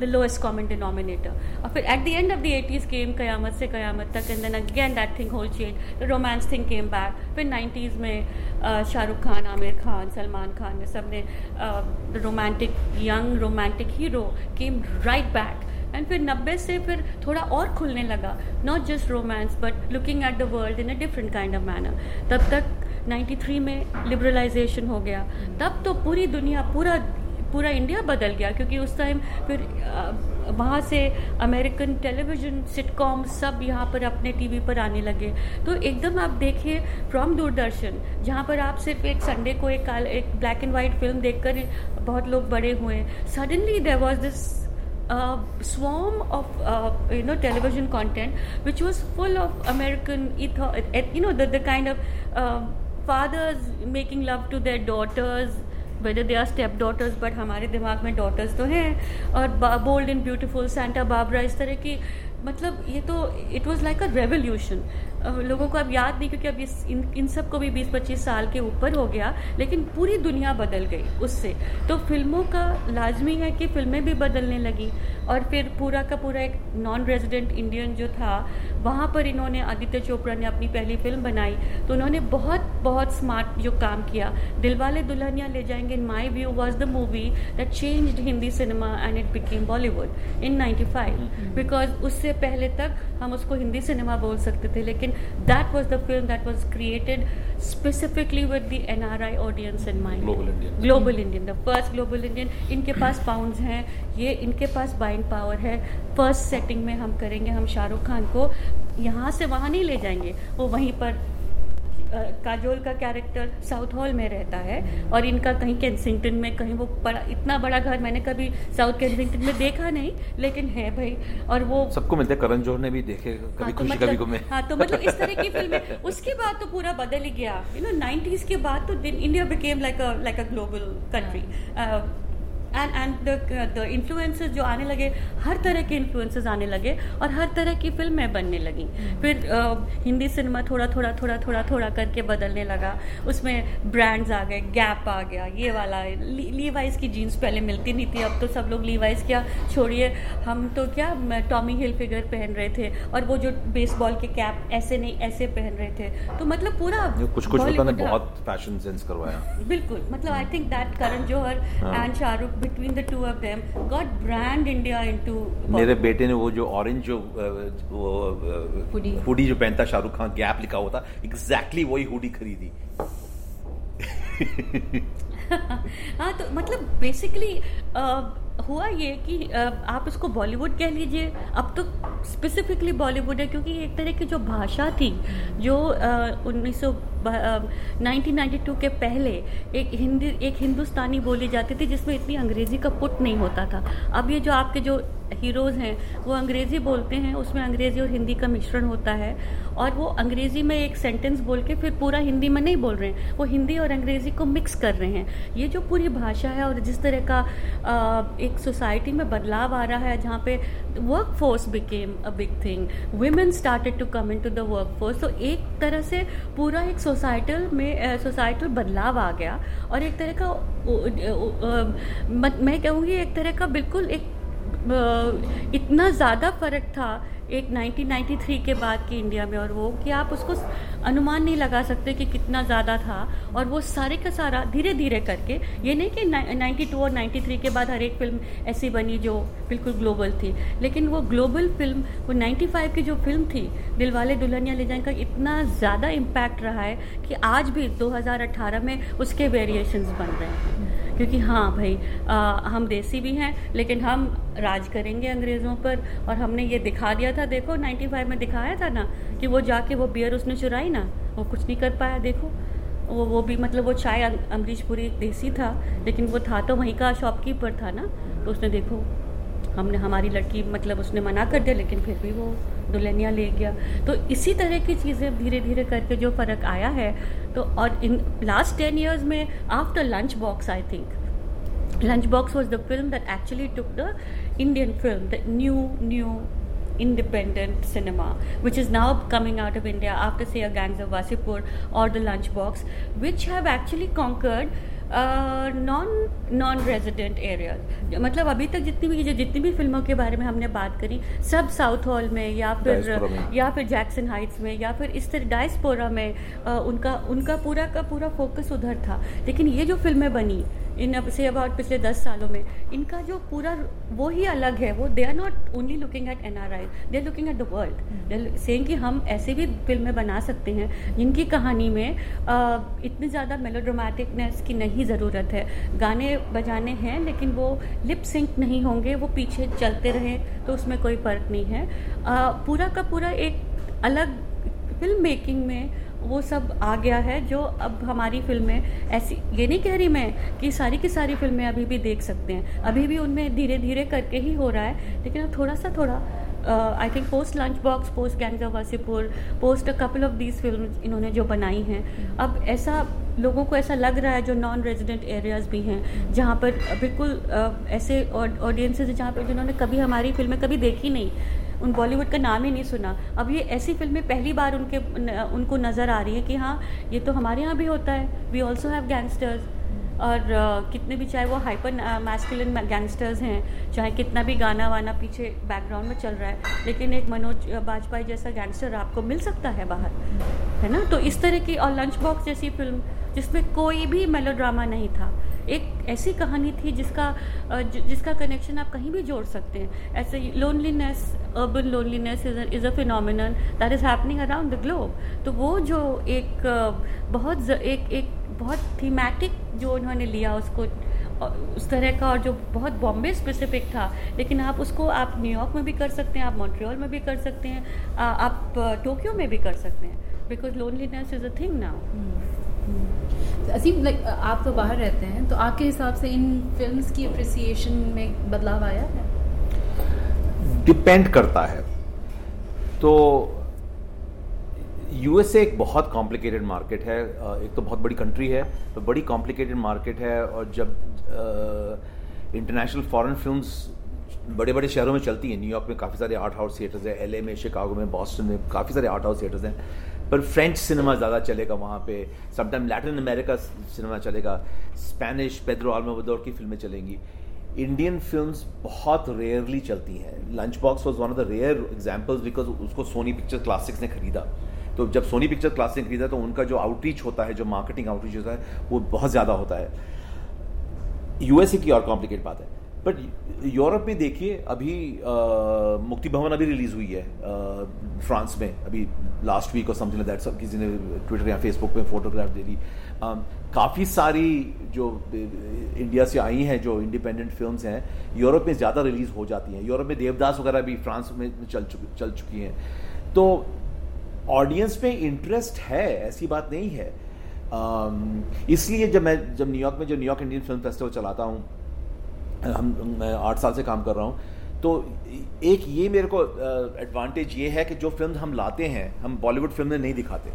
the lowest common denominator. और फिर at the end of the eighties came Qayamat Se Qayamat Tak, and then again that thing whole change, the romance thing came back. फिर nineties में शाहरुख खान, आमिर खान, सलमान खान ने सब ने the romantic young romantic hero came right back एंड फिर नब्बे से फिर थोड़ा और खुलने लगा, not just romance but looking at the world in a different kind of manner. तब तक तिरानवे में लिबरलाइजेशन हो गया, तब तो पूरी दुनिया पूरा पूरा इंडिया बदल गया, क्योंकि उस टाइम फिर वहाँ से अमेरिकन टेलीविज़न सिटकॉम सब यहाँ पर अपने टीवी पर आने लगे. तो एकदम आप देखिए फ्रॉम दूरदर्शन, जहाँ पर आप सिर्फ एक संडे को एक काल एक ब्लैक एंड वाइट फिल्म देखकर बहुत लोग बड़े हुए, suddenly there was this swarm of you know television content which was full of American you know the kind of fathers making love to their daughters, whether they are step daughters, but हमारे दिमाग में daughters तो हैं, और bold and beautiful, Santa Barbara, इस तरह की, मतलब ये तो it was like a revolution. uh, लोगों को अब याद नहीं, क्योंकि अब ये इन, इन सब को भी बीस पच्चीस साल के ऊपर हो गया, लेकिन पूरी दुनिया बदल गई उससे. तो फिल्मों का लाजमी है कि फिल्में भी बदलने लगी, और फिर पूरा का पूरा एक नॉन रेजिडेंट इंडियन जो था, वहाँ पर इन्होंने आदित्य चोपड़ा ने अपनी पहली फिल्म बनाई, तो उन्होंने बहुत बहुत स्मार्ट जो काम किया. दिलवाले दुल्हनिया ले जाएंगे in my view was the movie that changed Hindi cinema and it became Bollywood in ninety-five mm-hmm. because उससे पहले तक हम उसको हिंदी सिनेमा बोल सकते थे, लेकिन that was the film that was created specifically with the N R I audience in mind. Global Indian. Global Indian. The first Global Indian. इनके पास pounds हैं, ये इनके पास buying power है. First setting में हम करेंगे, हम शाहरुख खान को यहाँ से वहाँ नहीं ले जाएंगे, वो वहीं पर काजोल का कैरेक्टर साउथ हॉल में रहता है, और इनका कहीं केंसिंगटन में कहीं वो बड़ा, इतना बड़ा घर मैंने कभी साउथ केंसिंगटन में देखा नहीं, लेकिन है भाई, और वो सबको मिलते. करण जौहर ने भी देखे कभी, हाँ, खुशी तो मतलब, कभी हाँ, तो मतलब इस तरह की फिल्में. उसके बाद तो पूरा बदल ही गया, यू नो नाइंटीज़ के बाद तो India became like a like a global country. And and the influences जो आने लगे, हर तरह के इन्फ्लुएंसेस आने लगे, और हर तरह की फिल्में बनने लगी. फिर uh, हिंदी सिनेमा थोड़ा थोड़ा थोड़ा थोड़ा थोड़ा करके बदलने लगा. उसमें ब्रांड्स आ गए, गैप आ गया, ये वाला लीवाइस की जीन्स पहले मिलती नहीं थी, अब तो सब लोग लीवाइस क्या छोड़िए, हम तो क्या टॉमी हिल फिगर पहन रहे थे, और वो जो बेसबॉल के कैप ऐसे नहीं ऐसे पहन रहे थे. तो मतलब पूरा कुछ कुछ लोगों ने बहुत फैशन सेंस करवाया. बिल्कुल, मतलब I think that Karan Johar and Shahrukh between the two of them got brand India into. मेरे बेटे ने वो जो ऑरेंज जो हुडी जो पहनता शाहरुख खान, गैप लिखा हुआ था, एग्जैक्टली वही हुडी खरीदी. हाँ, तो मतलब बेसिकली हुआ ये कि आप इसको बॉलीवुड कह लीजिए, अब तो स्पेसिफिकली बॉलीवुड है, क्योंकि एक तरह की जो भाषा थी जो उन्नीस सौ बानवे के पहले एक हिंदी एक हिंदुस्तानी बोली जाती थी, जिसमें इतनी अंग्रेजी का पुट नहीं होता था. अब ये जो आपके जो हीरोज़ हैं वो अंग्रेज़ी बोलते हैं, उसमें अंग्रेज़ी और हिंदी का मिश्रण होता है, और वो अंग्रेज़ी में एक सेंटेंस बोल के फिर पूरा हिंदी में नहीं बोल रहे हैं, वो हिंदी और अंग्रेज़ी को मिक्स कर रहे हैं. ये जो पूरी भाषा है, और जिस तरह का आ, एक सोसाइटी में बदलाव आ रहा है, जहाँ पे work force became a big thing, women started to come in to the work force, तो एक तरह से पूरा एक सोसाइटल में सोसाइटल बदलाव आ गया, और एक तरह का मैं कहूँगी एक तरह का बिल्कुल एक इतना ज़्यादा फ़र्क था एक उन्नीस सौ तिरानवे के बाद की इंडिया में और वो, कि आप उसको अनुमान नहीं लगा सकते कि कितना ज़्यादा था. और वो सारे का सारा धीरे धीरे करके, ये नहीं कि बानवे और तिरानवे के बाद हर एक फिल्म ऐसी बनी जो बिल्कुल ग्लोबल थी, लेकिन वो ग्लोबल फिल्म, वो पचानवे की जो फिल्म थी दिलवाले दुल्हनिया ले जाएंगे का इतना ज़्यादा इम्पैक्ट रहा है कि आज भी दो हज़ार अठारह में उसके वेरिएशंस बन रहे हैं. क्योंकि हाँ भाई, आ, हम देसी भी हैं, लेकिन हम राज करेंगे अंग्रेज़ों पर, और हमने ये दिखा दिया था. देखो पचानवे में दिखाया था ना कि वो जाके वो बियर उसने चुराई ना, वो कुछ नहीं कर पाया. देखो वो वो भी मतलब वो चाय अमरीश पुरी देसी था, लेकिन वो था तो वहीं का शॉपकीपर था ना, तो उसने देखो हमने हमारी लड़की मतलब उसने मना कर दिया, लेकिन फिर भी वो दुल्हनिया ले गया. तो इसी तरह की चीज़ें धीरे धीरे करके जो फ़र्क आया है. तो और इन लास्ट टेन ईयर्स में after lunch box, I think lunch box was the film that actually took the Indian film, the new new independent cinema, which is now coming out of India after say a Gangs of Wasipur or the Lunch Box, which have actually conquered uh, non non-resident areas. मतलब अभी तक जितनी भी जितनी भी फिल्मों के बारे में हमने बात करी, सब साउथ हॉल में या फिर या फिर जैक्सन हाइट्स में या फिर इस तरह डायस्पोरा में, uh, उनका उनका पूरा का पूरा फोकस उधर था. लेकिन ये जो फिल्में बनी इन से अबाउट पिछले दस सालों में इनका जो पूरा वो ही अलग है. वो they are not only looking at N R I, they are looking at the world. They saying कि हम ऐसे भी फिल्में बना सकते हैं जिनकी कहानी में इतनी ज़्यादा मेलोड्रामेटिकनेस की नहीं ज़रूरत है. गाने बजाने हैं लेकिन वो लिप सिंक नहीं होंगे, वो पीछे चलते रहें तो उसमें कोई फ़र्क नहीं है. पूरा का पूरा एक अलग फिल्म मेकिंग में वो सब आ गया है जो अब हमारी फिल्में ऐसी, ये नहीं कह रही मैं कि सारी की सारी फिल्में अभी भी देख सकते हैं, अभी भी उनमें धीरे धीरे करके ही हो रहा है, लेकिन अब थोड़ा सा थोड़ा I think post lunch box, post gangs of Wasseypur, post a couple of these film इन्होंने जो बनाई हैं, अब ऐसा लोगों को ऐसा लग रहा है जो नॉन रेजिडेंट एरियाज़ भी हैं जहाँ पर बिल्कुल uh, ऐसे ऑडियंसेज जहाँ पर जिन्होंने कभी हमारी फिल्में कभी देखी नहीं, उन बॉलीवुड का नाम ही नहीं सुना, अब ये ऐसी फिल्में पहली बार उनके न, उनको नज़र आ रही है कि हाँ ये तो हमारे यहाँ भी होता है. We also have gangsters. और uh, कितने भी, चाहे वो हाइपर मैस्कुलिन गैंगस्टर्स हैं, चाहे कितना भी गाना वाना पीछे बैकग्राउंड में चल रहा है, लेकिन एक मनोज बाजपेयी जैसा गैंगस्टर आपको मिल सकता है बाहर, है ना. तो इस तरह की, और लंच बॉक्स जैसी फिल्म जिसमें कोई भी मेलोड्रामा नहीं था, एक ऐसी कहानी थी जिसका ज, जिसका कनेक्शन आप कहीं भी जोड़ सकते हैं. ऐसे loneliness, urban loneliness is a phenomenon that is happening around the globe. तो वो जो एक बहुत एक एक बहुत थीमेटिक जो उन्होंने लिया उसको उस तरह का, और जो बहुत बॉम्बे स्पेसिफिक था, लेकिन आप उसको आप न्यूयॉर्क में भी कर सकते हैं, आप मॉन्ट्रियल में भी कर सकते हैं, आप टोक्यो में भी कर सकते हैं, because loneliness is a thing now. Aseem, like आप तो बाहर रहते हैं, तो आपके हिसाब से इन फिल्म्स की अप्रिसिएशन में बदलाव आया है? डिपेंड करता है. तो यूएसए एक बहुत कॉम्प्लिकेटेड मार्केट है, एक तो बहुत बड़ी कंट्री है, तो बड़ी कॉम्प्लिकेटेड मार्केट है, और जब इंटरनेशनल फॉरेन फिल्म्स बड़े बड़े शहरों में चलती हैं, न्यूयॉर्क में काफ़ी सारे आर्ट हाउस थिएटर्स हैं, एलए में, शिकागो में, बॉस्टन में काफ़ी सारे आर्ट हाउस थिएटर्स हैं, पर फ्रेंच सिनेमा ज़्यादा चलेगा वहाँ पे, समटाइम लैटिन अमेरिका सिनेमा चलेगा, स्पेनिश पेड्रो अल्मोडोवर की फिल्में चलेंगी. इंडियन फिल्म्स बहुत रेयरली चलती हैं. Lunch box was one of the rare examples because उसको सोनी पिक्चर क्लासिक्स ने खरीदा. तो जब सोनी पिक्चर क्लास ने खरीदा तो उनका जो आउटरीच होता है, जो मार्केटिंग आउटरीच होता है, वो बहुत ज़्यादा होता है. यूएसए की और कॉम्प्लिकेट बात है, बट यूरोप में देखिए अभी आ, मुक्ति भवन अभी रिलीज़ हुई है फ्रांस में अभी लास्ट वीक और समथिंग लाइक दैट. सब किसी ने ट्विटर या फेसबुक पे फोटोग्राफ दे दी. काफ़ी सारी जो इंडिया से आई हैं जो इंडिपेंडेंट फिल्म्स हैं, यूरोप में ज़्यादा रिलीज़ हो जाती हैं. यूरोप में देवदास वगैरह भी फ्रांस में चल चुकी चल चुकी हैं. तो ऑडियंस में इंटरेस्ट है, ऐसी बात नहीं है. um, इसलिए जब मैं जब न्यूयॉर्क में जो न्यूयॉर्क इंडियन फिल्म फेस्टिवल चलाता हूँ, हम मैं आठ साल से काम कर रहा हूँ, तो एक ये मेरे को एडवांटेज uh, ये है कि जो फिल्म हम लाते हैं हम बॉलीवुड फिल्में नहीं दिखाते.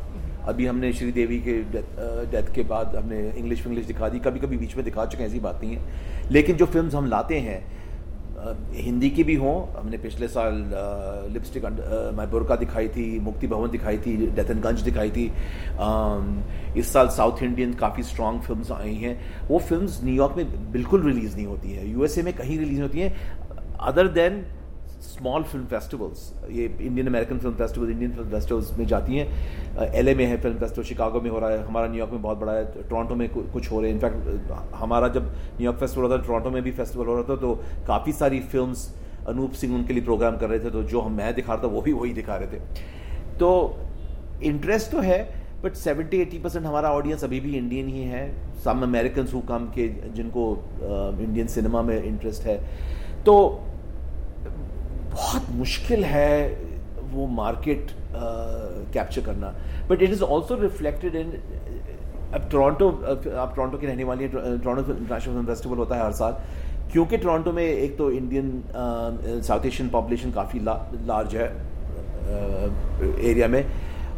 अभी हमने श्रीदेवी के डेथ के बाद हमने इंग्लिश इंग्लिश दिखा दी, कभी कभी बीच में दिखा चुके हैं, ऐसी बात नहीं है. लेकिन जो फिल्म हम लाते हैं हिंदी की भी हों, हमने पिछले साल लिपस्टिक माय बुर्का दिखाई थी, मुक्ति भवन दिखाई थी, डेथनगंज दिखाई थी. इस साल साउथ इंडियन काफ़ी स्ट्रॉन्ग फिल्म्स आई हैं. वो फिल्म्स न्यूयॉर्क में बिल्कुल रिलीज़ नहीं होती हैं, यूएसए में कहीं रिलीज़ होती हैं other than small film festivals. ये Indian American film festival, Indian film festivals में जाती हैं. एलए में है फिल्म फेस्टिवल, शिकागो में हो रहा है, हमारा न्यूयॉर्क में बहुत बड़ा है, टोरंटो में कुछ हो रहे हैं. इनफैक्ट हमारा जब न्यूयॉर्क फेस्टिवल होता था टोरंटो में भी फेस्टिवल हो रहा था, तो काफ़ी सारी फिल्म्स अनूप सिंह उनके लिए प्रोग्राम कर रहे थे, तो जो हम मैं दिखा रहा था वो भी वही दिखा रहे थे. तो इंटरेस्ट तो है, बट सेवेंटी एटी परसेंट हमारा ऑडियंस अभी भी इंडियन ही है. सम अमेरिकन हु कम के जिनको इंडियन सिनेमा में इंटरेस्ट है. तो बहुत मुश्किल है वो मार्केट कैप्चर uh, करना, but it is also reflected in. अब टोरंटो, आप टोरंटो की रहने वाली है, टोरंटो इंटरनेशनल फिल्म फेस्टिवल होता है हर साल, क्योंकि टोरंटो में एक तो इंडियन साउथ एशियन पॉपुलेशन काफ़ी ला, लार्ज है uh, एरिया में,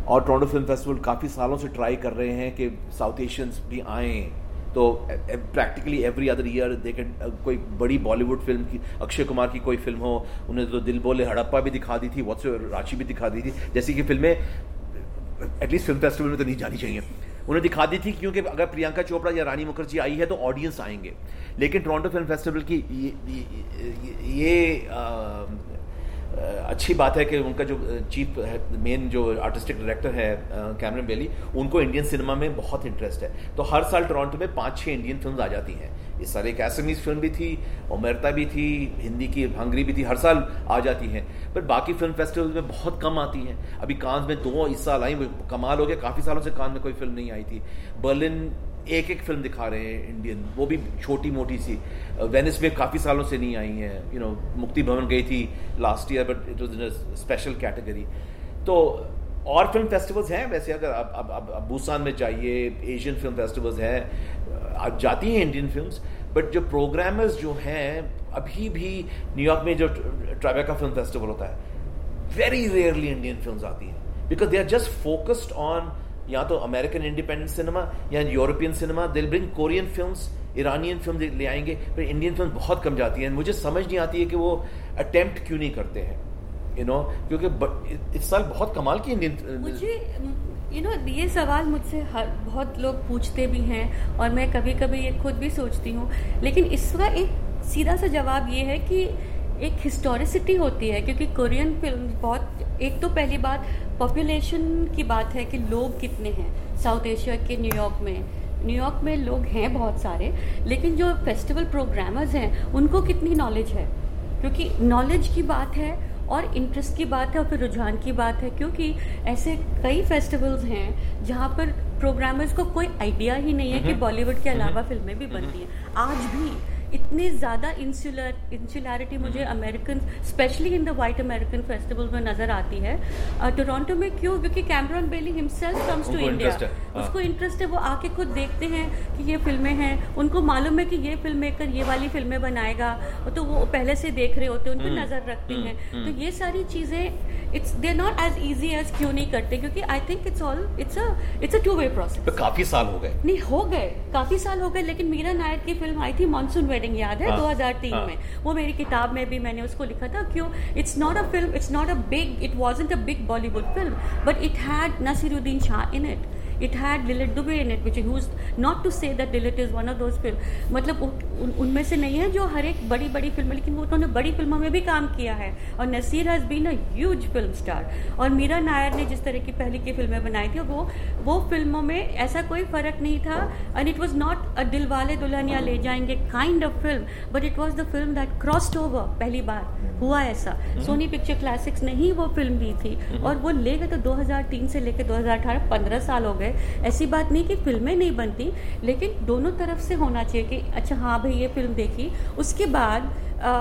और टोरंटो फिल्म फेस्टिवल काफ़ी सालों से ट्राई कर रहे हैं कि साउथ एशियंस भी आएँ. तो practically every other year they can, कोई बड़ी बॉलीवुड फिल्म की, अक्षय कुमार की कोई फिल्म हो, उन्हें तो दिल बोले हड़प्पा भी दिखा दी थी, व्हाट्स रांची भी दिखा दी थी, जैसी कि फिल्में एटलीस्ट फिल्म फेस्टिवल में तो नहीं जानी चाहिए, उन्हें दिखा दी थी क्योंकि अगर प्रियंका चोपड़ा या रानी मुखर्जी आई है तो ऑडियंस आएंगे. लेकिन टोरंटो फिल्म फेस्टिवल की ये, ये, ये, ये आ, अच्छी बात है कि उनका जो चीफ मेन जो आर्टिस्टिक डायरेक्टर है कैमरन बेली, उनको इंडियन सिनेमा में बहुत इंटरेस्ट है, तो हर साल टोरंटो में पाँच छः इंडियन फिल्म्स आ जाती हैं। इस साल एक असमीज़ फिल्म भी थी, ओमेरता भी थी, हिंदी की भांगरी भी थी, हर साल आ जाती हैं, पर बाकी फिल्म फेस्टिवल्स में बहुत कम आती हैं। अभी कांस में दो इस साल आई, कमाल हो गया, काफ़ी सालों से कांस में कोई फिल्म नहीं आई थी। बर्लिन एक एक फिल्म दिखा रहे हैं इंडियन, वो भी छोटी मोटी सी। वेनिस में काफ़ी सालों से नहीं आई हैं, यू नो मुक्ति भवन गई थी last year, but it was in a special category. तो और फिल्म फेस्टिवल्स हैं वैसे, अगर आप आप आप, आप बुसान में जाइए, एशियन फिल्म फेस्टिवल्स हैं, आप जाती हैं इंडियन फिल्म्स, बट जो प्रोग्रामर्स जो हैं, अभी भी न्यूयॉर्क में जो ट्रावेका फिल्म फेस्टिवल होता है, वेरी रेयरली इंडियन फिल्म्स आती हैं, because they are just focused on या तो अमेरिकन इंडिपेंडेंट सिनेमा या European cinema. They bring Korean films, Iranian film ले आएंगे, पर इंडियन फिल्म बहुत कम जाती हैं। मुझे समझ नहीं आती है कि वो अटेम्प्ट क्यों नहीं करते हैं, यू you नो know, क्योंकि इस साल बहुत कमाल की इंडियन मुझे यू you नो know, ये सवाल मुझसे हर बहुत लोग पूछते भी हैं और मैं कभी कभी ये खुद भी सोचती हूँ, लेकिन इसका एक सीधा सा जवाब ये है कि एक हिस्टोरिसिटी होती है, क्योंकि कोरियन फिल्म बहुत, एक तो पहली बात पॉपुलेशन की बात है कि लोग कितने हैं साउथ एशिया के। न्यूयॉर्क में न्यूयॉर्क में लोग हैं बहुत सारे, लेकिन जो फेस्टिवल प्रोग्रामर्स हैं उनको कितनी नॉलेज है, क्योंकि नॉलेज की बात है और इंटरेस्ट की बात है और फिर रुझान की बात है। क्योंकि ऐसे कई फेस्टिवल्स हैं जहाँ पर प्रोग्रामर्स को कोई आइडिया ही नहीं है कि बॉलीवुड के अलावा फिल्में भी बनती हैं। आज भी इतनी ज़्यादा इंसुलर इंसुलैरिटी मुझे American, specially in the white American festival में नज़र आती है टोरंटो में। क्यों? क्योंकि Cameron Bailey himself comes to India, उसको इंटरेस्ट है, वो आके खुद देखते हैं कि ये फिल्में हैं, उनको मालूम है कि ये फिल्म मेकर ये वाली फिल्में बनाएगा, तो वो पहले से देख रहे होते हैं, उन पर नज़र रखते हैं। तो ये सारी चीज़ें it's they not as easy as क्यों नहीं करते, क्योंकि I think it's all it's a it's a two way process. काफ़ी साल हो गए, नहीं हो गए काफ़ी साल हो गए, लेकिन मीरा नायर की फिल्म आई थी मानसून, याद है दो हज़ार तीन में, वो मेरी किताब में भी मैंने उसको लिखा था। क्यों? It's not a film, it's not a big, it wasn't a big Bollywood film, but it had Naseeruddin Shah in it, it had Lillete Dubey in it, which use not to say that Lillete is one of those film, मतलब उनमें उन से नहीं है जो हर एक बड़ी बड़ी फिल्म, लेकिन वो उन्होंने बड़ी फिल्मों में भी काम किया है। और Naseer has been a huge film star, और मीरा नायर ने जिस तरह की पहले की फिल्में बनाई थी, वो वो फिल्मों में ऐसा कोई फ़र्क नहीं था। And it was not a Dilwale Dulhania Le Jayenge kind of film, but it was the film that crossed over, पहली बार हुआ ऐसा। सोनी पिक्चर क्लासिक्स ने ही वो फिल्म ली थी, और वो ले गए तो दो हज़ार तीन से लेकर दो हज़ार अठारह, पंद्रह साल हो गए। ऐसी बात नहीं कि फिल्में नहीं बनती, लेकिन दोनों तरफ से होना चाहिए कि अच्छा हाँ भाई ये फिल्म देखी। उसके बाद आ,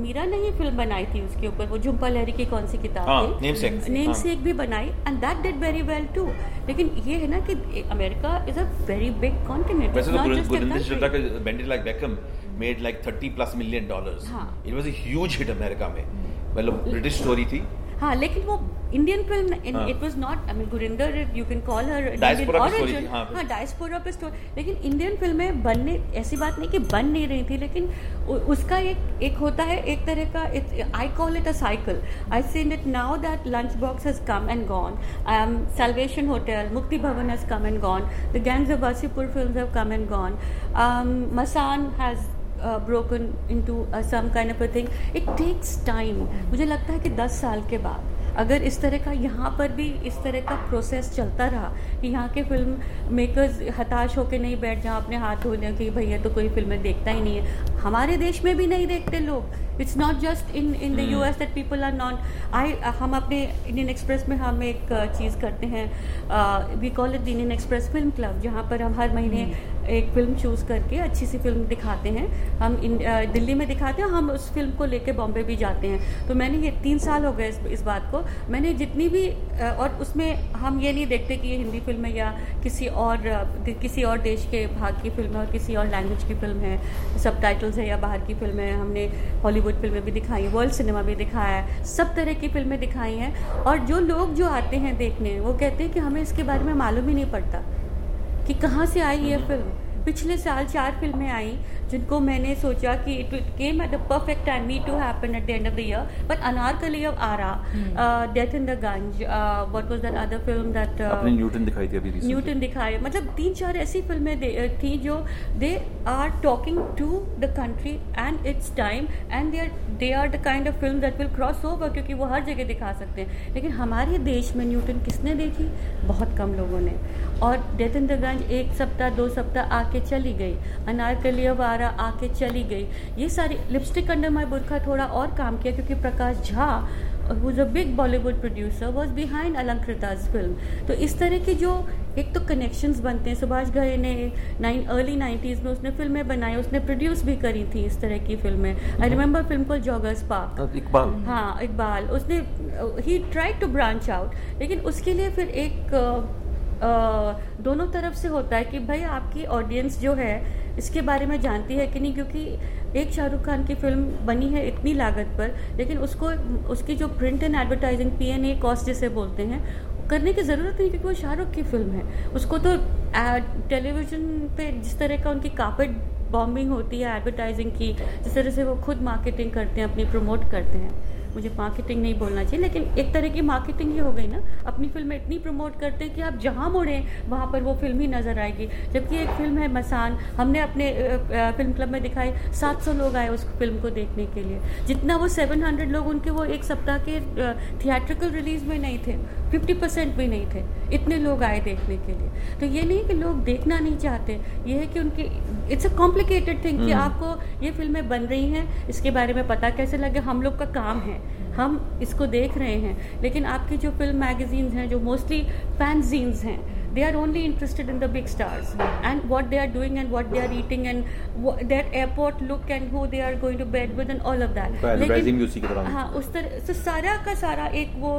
मीरा ने ही फिल्म बनाई थी उसके ऊपर, वो झुम्पा लहरी की कौन सी किताब थी, नेमसेक, नेमसेक भी बनाई, and that did very well too. लेकिन ये है ना कि America is a very big continent, it's not just Gurminder का bended like Beckham made like thirty plus million dollars, it was a huge hit America में, मतलब ब्रिटिश स्टोरी थी। हाँ, लेकिन वो Indian film, it was not, I mean Gurinder, you can call her Indian origin, हाँ diaspora पे story, लेकिन Indian फिल्में बनने, ऐसी बात नहीं कि बन नहीं रही थी, लेकिन उसका एक एक होता है एक तरह का, I call it a cycle. I seen it now that lunch box has come and gone, salvation hotel, Mukti भवन has come and gone, the gangs of Wasseypur films have come and gone, Masaan has Uh, broken into uh, some kind of a thing. It takes time. मुझे लगता है कि दस साल के बाद अगर इस तरह का यहाँ पर भी इस तरह का प्रोसेस चलता रहा कि यहाँ के फिल्म मेकर्स हताश होकर नहीं बैठ जाएं, अपने हाथ धो लें कि भैया तो कोई फिल्में देखता ही नहीं है। हमारे देश में भी नहीं देखते लोग, it's not just in in the US that people are not I. हम अपने इंडियन एक्सप्रेस में हम एक चीज़ करते हैं, we call it Indian Express film club, जहाँ पर हम हर महीने एक फिल्म चूज़ करके अच्छी सी फिल्म दिखाते हैं, हम इन, आ, दिल्ली में दिखाते हैं, हम उस फिल्म को लेके बॉम्बे भी जाते हैं। तो मैंने ये तीन साल हो गए इस, इस बात को, मैंने जितनी भी आ, और उसमें हम ये नहीं देखते कि ये हिंदी फिल्म है या किसी और आ, किसी और देश के भाग की फिल्म है और किसी और लैंग्वेज की फिल्म है, सबटाइटल्स है या बाहर की फिल्म है। हमने हॉलीवुड फिल्में भी दिखाई, वर्ल्ड सिनेमा भी दिखाया है, सब तरह की फिल्में दिखाई हैं, और जो लोग जो आते हैं देखने वो कहते हैं कि हमें इसके बारे में मालूम ही नहीं पड़ता कि कहाँ से आई ये फिल्म। पिछले साल चार फिल्में आई जिनको मैंने सोचा कि it came at the perfect time me to happen at the end of the year. But Anarkali of Ara, death in the Gunj, what was that other film that आपने न्यूटन दिखाई थी अभी रिसेंटली, न्यूटन दिखाई, मतलब तीन चार ऐसी फिल्में थी जो they are talking to the country and it's time and they are they are the kind of film that will cross over, क्योंकि वो हर जगह दिखा सकते हैं. लेकिन हमारे देश में न्यूटन किसने देखी? बहुत कम लोगों ने. और डेथ इन द गंज एक सप्ताह दो सप्ताह आके चली गई, अनारकली ऑफ आरा आके चली गई. ये सारी लिपस्टिक अंडर माय बुर्का थोड़ा और काम किया क्योंकि Prakash Jha who's a big Bollywood producer was behind Alankrita's film. तो इस तरह के जो एक तो connections बनते हैं. सुभाष घई ने नाइन अर्ली नाइन्टीज़ में उसने फिल्में बनाई, उसने प्रोड्यूस भी करी थी इस तरह की फिल्में. आई रिमेंबर फिल्म को जॉगर्स पार्क, इकबाल, हाँ इकबाल, उसने ही ट्राइड टू ब्रांच आउट. लेकिन उसके लिए फिर एक uh, दोनों तरफ से होता है कि भाई आपकी ऑडियंस जो है इसके बारे में जानती है कि नहीं, क्योंकि एक शाहरुख खान की फिल्म बनी है इतनी लागत पर, लेकिन उसको उसकी जो print and advertising P N A cost जिसे बोलते हैं करने की ज़रूरत नहीं, क्योंकि वो शाहरुख की फिल्म है. उसको तो टेलीविज़न पे जिस तरह का उनकी कार्पेट बॉम्बिंग होती है एडवर्टाइजिंग की, जिस तरह से वो खुद मार्केटिंग करते हैं, अपनी प्रमोट करते हैं, मुझे मार्केटिंग नहीं बोलना चाहिए लेकिन एक तरह की मार्केटिंग ही हो गई ना, अपनी फिल्में इतनी प्रमोट करते हैं कि आप जहाँ मुड़ें वहाँ पर वो फिल्म ही नज़र आएगी. जबकि एक फिल्म है मसान, हमने अपने फिल्म क्लब में दिखाई, सात सौ लोग आए उस फिल्म को देखने के लिए. जितना वो सात सौ लोग उनके वो एक सप्ताह के थिएट्रिकल रिलीज़ में नहीं थे, पचास परसेंट भी नहीं थे, इतने लोग आए देखने के लिए. तो ये नहीं कि लोग देखना नहीं चाहते, ये है कि उनकी इट्स अ कॉम्प्लिकेटेड थिंग कि आपको ये फिल्में बन रही हैं इसके बारे में पता कैसे लगे, हम लोग का काम है, हम इसको देख रहे हैं. लेकिन आपकी जो फिल्म मैगजीन्स हैं जो मोस्टली फैनजीन्स हैं, they are only interested in the big stars and what they are doing and what they are eating and what, their airport look and who they are going to bed with and all of that. advertising भी उसी की तरह, हाँ उस तरह से सारा का सारा एक वो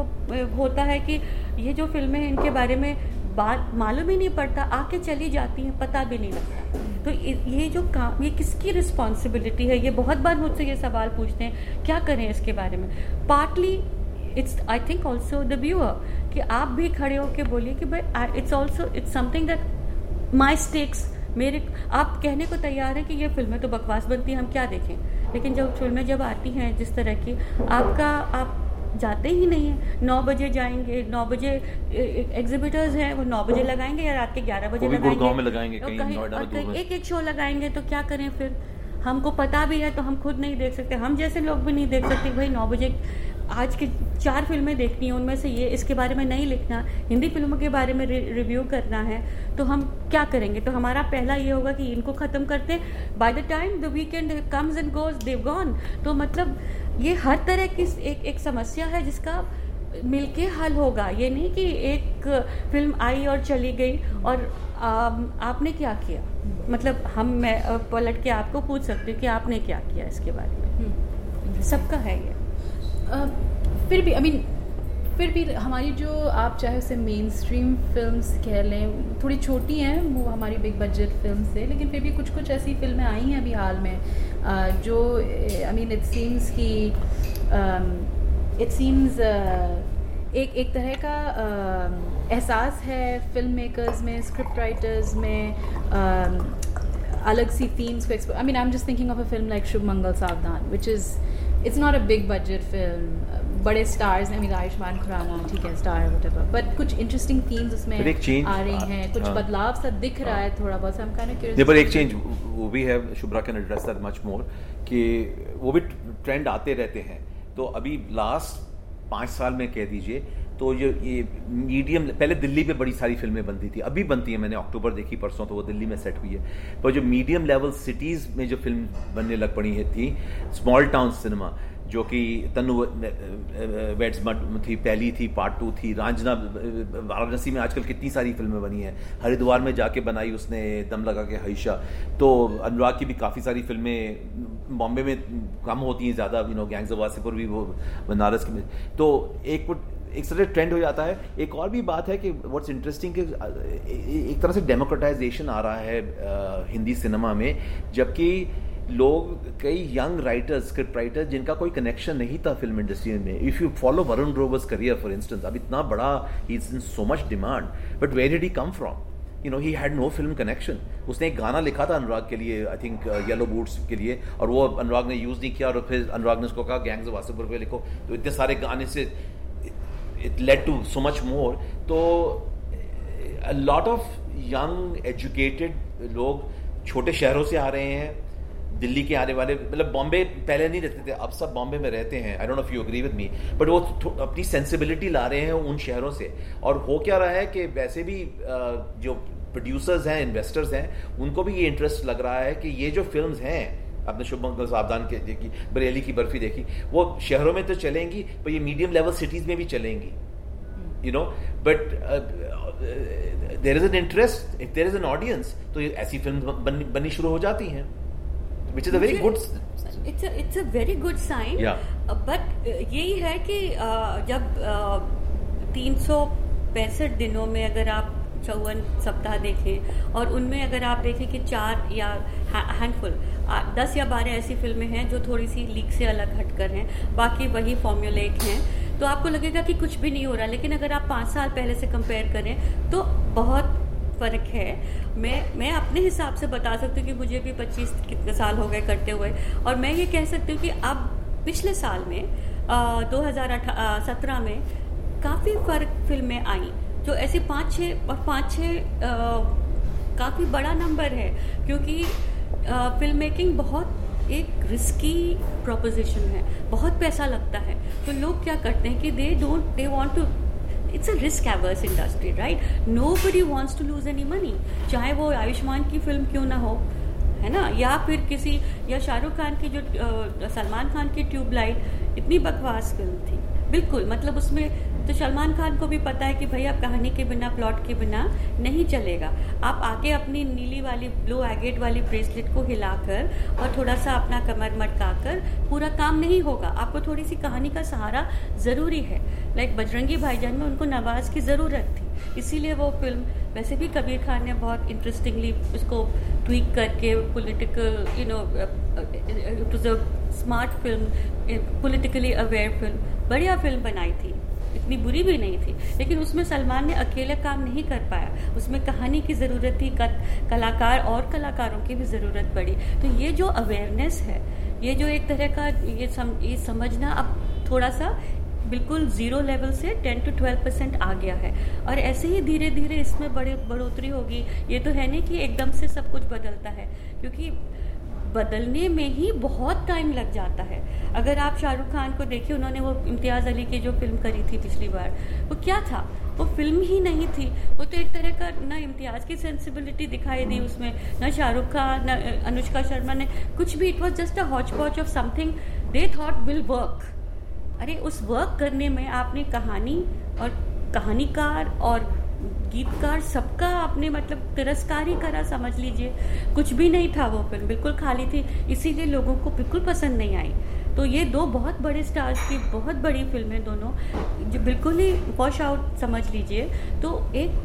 होता है कि ये जो फिल्में हैं इनके बारे में बात मालूम ही नहीं पड़ता, आके चली जाती हैं, पता भी नहीं लगता. तो ये जो काम, ये किसकी रिस्पॉन्सिबिलिटी है? ये बहुत बार मुझसे ये सवाल पूछते हैं, क्या करें इसके बारे में. Partly it's I think also the viewer, कि आप भी खड़े होके बोलिए कि भाई it's also it's something that my stakes, मेरे आप कहने को तैयार हैं कि ये फिल्में तो बकवास बनती हैं, हम क्या देखें. लेकिन जब फिल्में जब आती हैं जिस तरह की, आपका आप जाते ही नहीं हैं. नौ बजे जाएंगे, नौ बजे एग्जिबिटर्स हैं वो नौ बजे लगाएंगे या रात के ग्यारह बजे लगाएंगे, कहीं एक एक शो लगाएंगे. तो क्या करें फिर? हमको पता भी है तो हम खुद नहीं देख सकते, हम जैसे लोग भी नहीं देख सकते. भाई नौ बजे आज की चार फिल्में देखनी है, उनमें से ये इसके बारे में नहीं लिखना, हिंदी फिल्मों के बारे में रिव्यू करना है, तो हम क्या करेंगे? तो हमारा पहला ये होगा कि इनको ख़त्म करते. By the time the weekend comes and goes they've gone. तो मतलब ये हर तरह की एक एक समस्या है जिसका मिलके हल होगा. ये नहीं कि एक फिल्म आई और चली गई और आ, आपने क्या किया. मतलब हम मैं पलट के आपको पूछ सकती हूँ कि आपने क्या किया इसके बारे में. सबका है ये. Uh, फिर भी आई I मीन mean, फिर भी हमारी जो आप चाहे उसे मेन स्ट्रीम फिल्म्स कह लें, थोड़ी छोटी हैं वो हमारी बिग बजट फिल्म से, लेकिन फिर भी कुछ कुछ ऐसी फिल्में आई हैं अभी हाल में uh, जो आई मीन इट सीम्स कि इट सीम्स एक एक तरह का uh, एहसास है फिल्म मेकर्स में, स्क्रिप्ट राइटर्स में, uh, अलग सी थीम्स को explore. I mean I am just thinking of a film like Shubh Mangal Saavdhan which is It's not a big budget film. बड़े स्टार्स हैं, मीरा आयुष्मान खुराना ठीक है स्टार वटेवर, बट कुछ इंटरेस्टिंग थीम्स उसमें आ रही हैं, कुछ बदलाव सा दिख रहा है थोड़ा बहुत. हम कहने क्यूरियस पर एक चेंज वो भी है, Shubhra can address that much more, कि वो भी ट्रेंड आते रहते हैं. तो अभी लास्ट पाँच साल में कह दीजिए तो ये ये मीडियम, पहले दिल्ली पे बड़ी सारी फिल्में बनती थी, अभी बनती हैं. मैंने अक्टूबर देखी परसों, तो वो दिल्ली में सेट हुई है. पर जो मीडियम लेवल सिटीज़ में जो फिल्म बनने लग पड़ी है थी, स्मॉल टाउन सिनेमा जो कि तनु वेड्स मट थी, पहली थी, पार्ट टू थी, रांझना, वाराणसी में आजकल कितनी सारी फिल्में बनी हैं, हरिद्वार में जाके बनाई उसने दम लगा के हईशा. तो अनुराग की भी काफ़ी सारी फिल्में बॉम्बे में कम होती हैं ज़्यादा, you know gangs of Wasseypur भी वो बनारस की. तो एक एक तरह ट्रेंड हो जाता है. एक और भी बात है कि व्हाट्स इंटरेस्टिंग कि एक तरह से डेमोक्रेटाइजेशन आ रहा है हिंदी सिनेमा में, जबकि लोग कई यंग राइटर्स, स्क्रिप्ट राइटर्स जिनका कोई कनेक्शन नहीं था फिल्म इंडस्ट्री में. If you follow Varun Grover's career for instance, अब इतना बड़ा, he is in so much demand, but where did he come from? you know he had no film connection. उसने एक गाना लिखा था अनुराग के लिए, आई थिंक येलो बूट्स के लिए, और वो अनुराग ने यूज़ नहीं किया, और फिर अनुराग ने उसको कहा गैंग्स ऑफ वासेपुर पे लिखो, तो इतने सारे गाने से it led to so much more. तो a lot of young educated लोग छोटे शहरों से आ रहे हैं, दिल्ली के आने वाले, मतलब बॉम्बे पहले नहीं रहते थे, अब सब बॉम्बे में रहते हैं. I don't know if you agree with me, but वो अपनी सेंसिबिलिटी ला रहे हैं उन शहरों से. और हो क्या रहा है कि वैसे भी जो प्रोड्यूसर्स हैं, इन्वेस्टर्स हैं, उनको भी ये इंटरेस्ट लग रहा है कि ये जो फिल्म्स हैं, आपने शुभमंगल सावधान के देखी, बरेली की बर्फी देखी, वो शहरों में तो चलेंगी पर ये मीडियम लेवल सिटीज़ में भी चलेंगी, you know. But there is an interest, there is an audience, तो ऐसी फिल्म बननी शुरू हो जाती हैं. Which is a very good, it's a it's a very good sign. Yeah. Uh, but uh, यही है कि uh, जब uh, तीन सौ पैंसठ दिनों में अगर आप चौवन सप्ताह देखें और उनमें अगर आप देखें कि चार या हैंडफुल दस या बारह ऐसी फिल्में हैं जो थोड़ी सी लीक से अलग हटकर हैं, बाकी वही फॉर्म्यूलेट हैं, तो आपको लगेगा कि कुछ भी नहीं हो रहा. लेकिन अगर आप पाँच साल पहले से कंपेयर करें तो बहुत फ़र्क है. मैं मैं अपने हिसाब से बता सकती हूँ कि मुझे भी पच्चीस कितने साल हो गए करते हुए, और मैं ये कह सकती हूँ कि अब पिछले साल में दो हज़ार सत्रह में काफ़ी फ़र्क फिल्में आई, जो ऐसे पाँच छः और पाँच छः काफ़ी बड़ा नंबर है, क्योंकि फिल्म मेकिंग बहुत एक रिस्की प्रोपोजिशन है, बहुत पैसा लगता है. तो लोग क्या करते हैं कि they don't they want to, it's a risk averse industry, right? Nobody wants to lose any money, चाहे वो आयुष्मान की फिल्म क्यों ना हो, है ना, या फिर किसी, या शाहरुख खान की जो सलमान खान की ट्यूबलाइट, इतनी बकवास फिल्म थी बिल्कुल, मतलब उसमें तो सलमान खान को भी पता है कि भाई आप कहानी के बिना, प्लॉट के बिना नहीं चलेगा. आप आके अपनी नीली वाली, ब्लू एगेट वाली ब्रेसलेट को हिलाकर और थोड़ा सा अपना कमर मटकाकर पूरा काम नहीं होगा, आपको थोड़ी सी कहानी का सहारा ज़रूरी है. लाइक बजरंगी भाईजान में उनको नवाज़ की ज़रूरत थी, इसीलिए वो फिल्म, वैसे भी कबीर खान ने बहुत इंटरेस्टिंगली उसको ट्वीक करके political, you know, it was a smart film, politically aware film, बढ़िया फिल्म बनाई थी, इतनी बुरी भी नहीं थी. लेकिन उसमें सलमान ने अकेले काम नहीं कर पाया, उसमें कहानी की ज़रूरत थी, कलाकार और कलाकारों की भी ज़रूरत पड़ी. तो ये जो अवेयरनेस है, ये जो एक तरह का ये, सम, ये समझना अब थोड़ा सा बिल्कुल ज़ीरो लेवल से टेन टू ट्वेल्व परसेंट आ गया है, और ऐसे ही धीरे धीरे इसमें बड़ी बढ़ोतरी होगी. ये तो है नहीं कि एकदम से सब कुछ बदलता है, क्योंकि बदलने में ही बहुत टाइम लग जाता है. अगर आप शाहरुख खान को देखिए, उन्होंने वो इम्तियाज़ अली की जो फिल्म करी थी पिछली बार, वो क्या था, वो फिल्म ही नहीं थी, वो तो एक तरह का, ना इम्तियाज़ की सेंसिबिलिटी दिखाई दी उसमें, ना शाहरुख खान, ना अनुष्का शर्मा ने कुछ भी. It was just a hotch potch of something they thought will work. अरे उस वर्क करने में आपने कहानी और कहानीकार और गीतकार सबका आपने मतलब तिरस्कार ही करा, समझ लीजिए. कुछ भी नहीं था वो फिल्म, बिल्कुल खाली थी, इसीलिए लोगों को बिल्कुल पसंद नहीं आई. तो ये दो बहुत बड़े स्टार्स की बहुत बड़ी फिल्में, दोनों जो बिल्कुल ही वॉश आउट समझ लीजिए, तो एक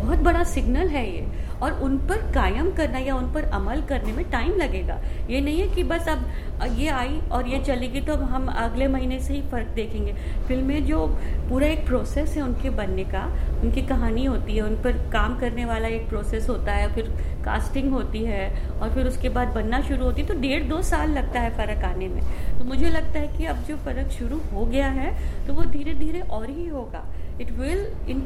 बहुत बड़ा सिग्नल है ये, और उन पर कायम करना या उन पर अमल करने में टाइम लगेगा. ये नहीं है कि बस अब ये आई और ये चलेगी तो हम अगले महीने से ही फ़र्क देखेंगे. फिल्में जो पूरा एक प्रोसेस है उनके बनने का, उनकी कहानी होती है, उन पर काम करने वाला एक प्रोसेस होता है, फिर कास्टिंग होती है, और फिर उसके बाद बनना शुरू होती है. तो डेढ़ दो साल लगता है फ़र्क आने में. तो मुझे लगता है कि अब जो फ़र्क शुरू हो गया है तो वो धीरे धीरे और ही होगा. It will, in,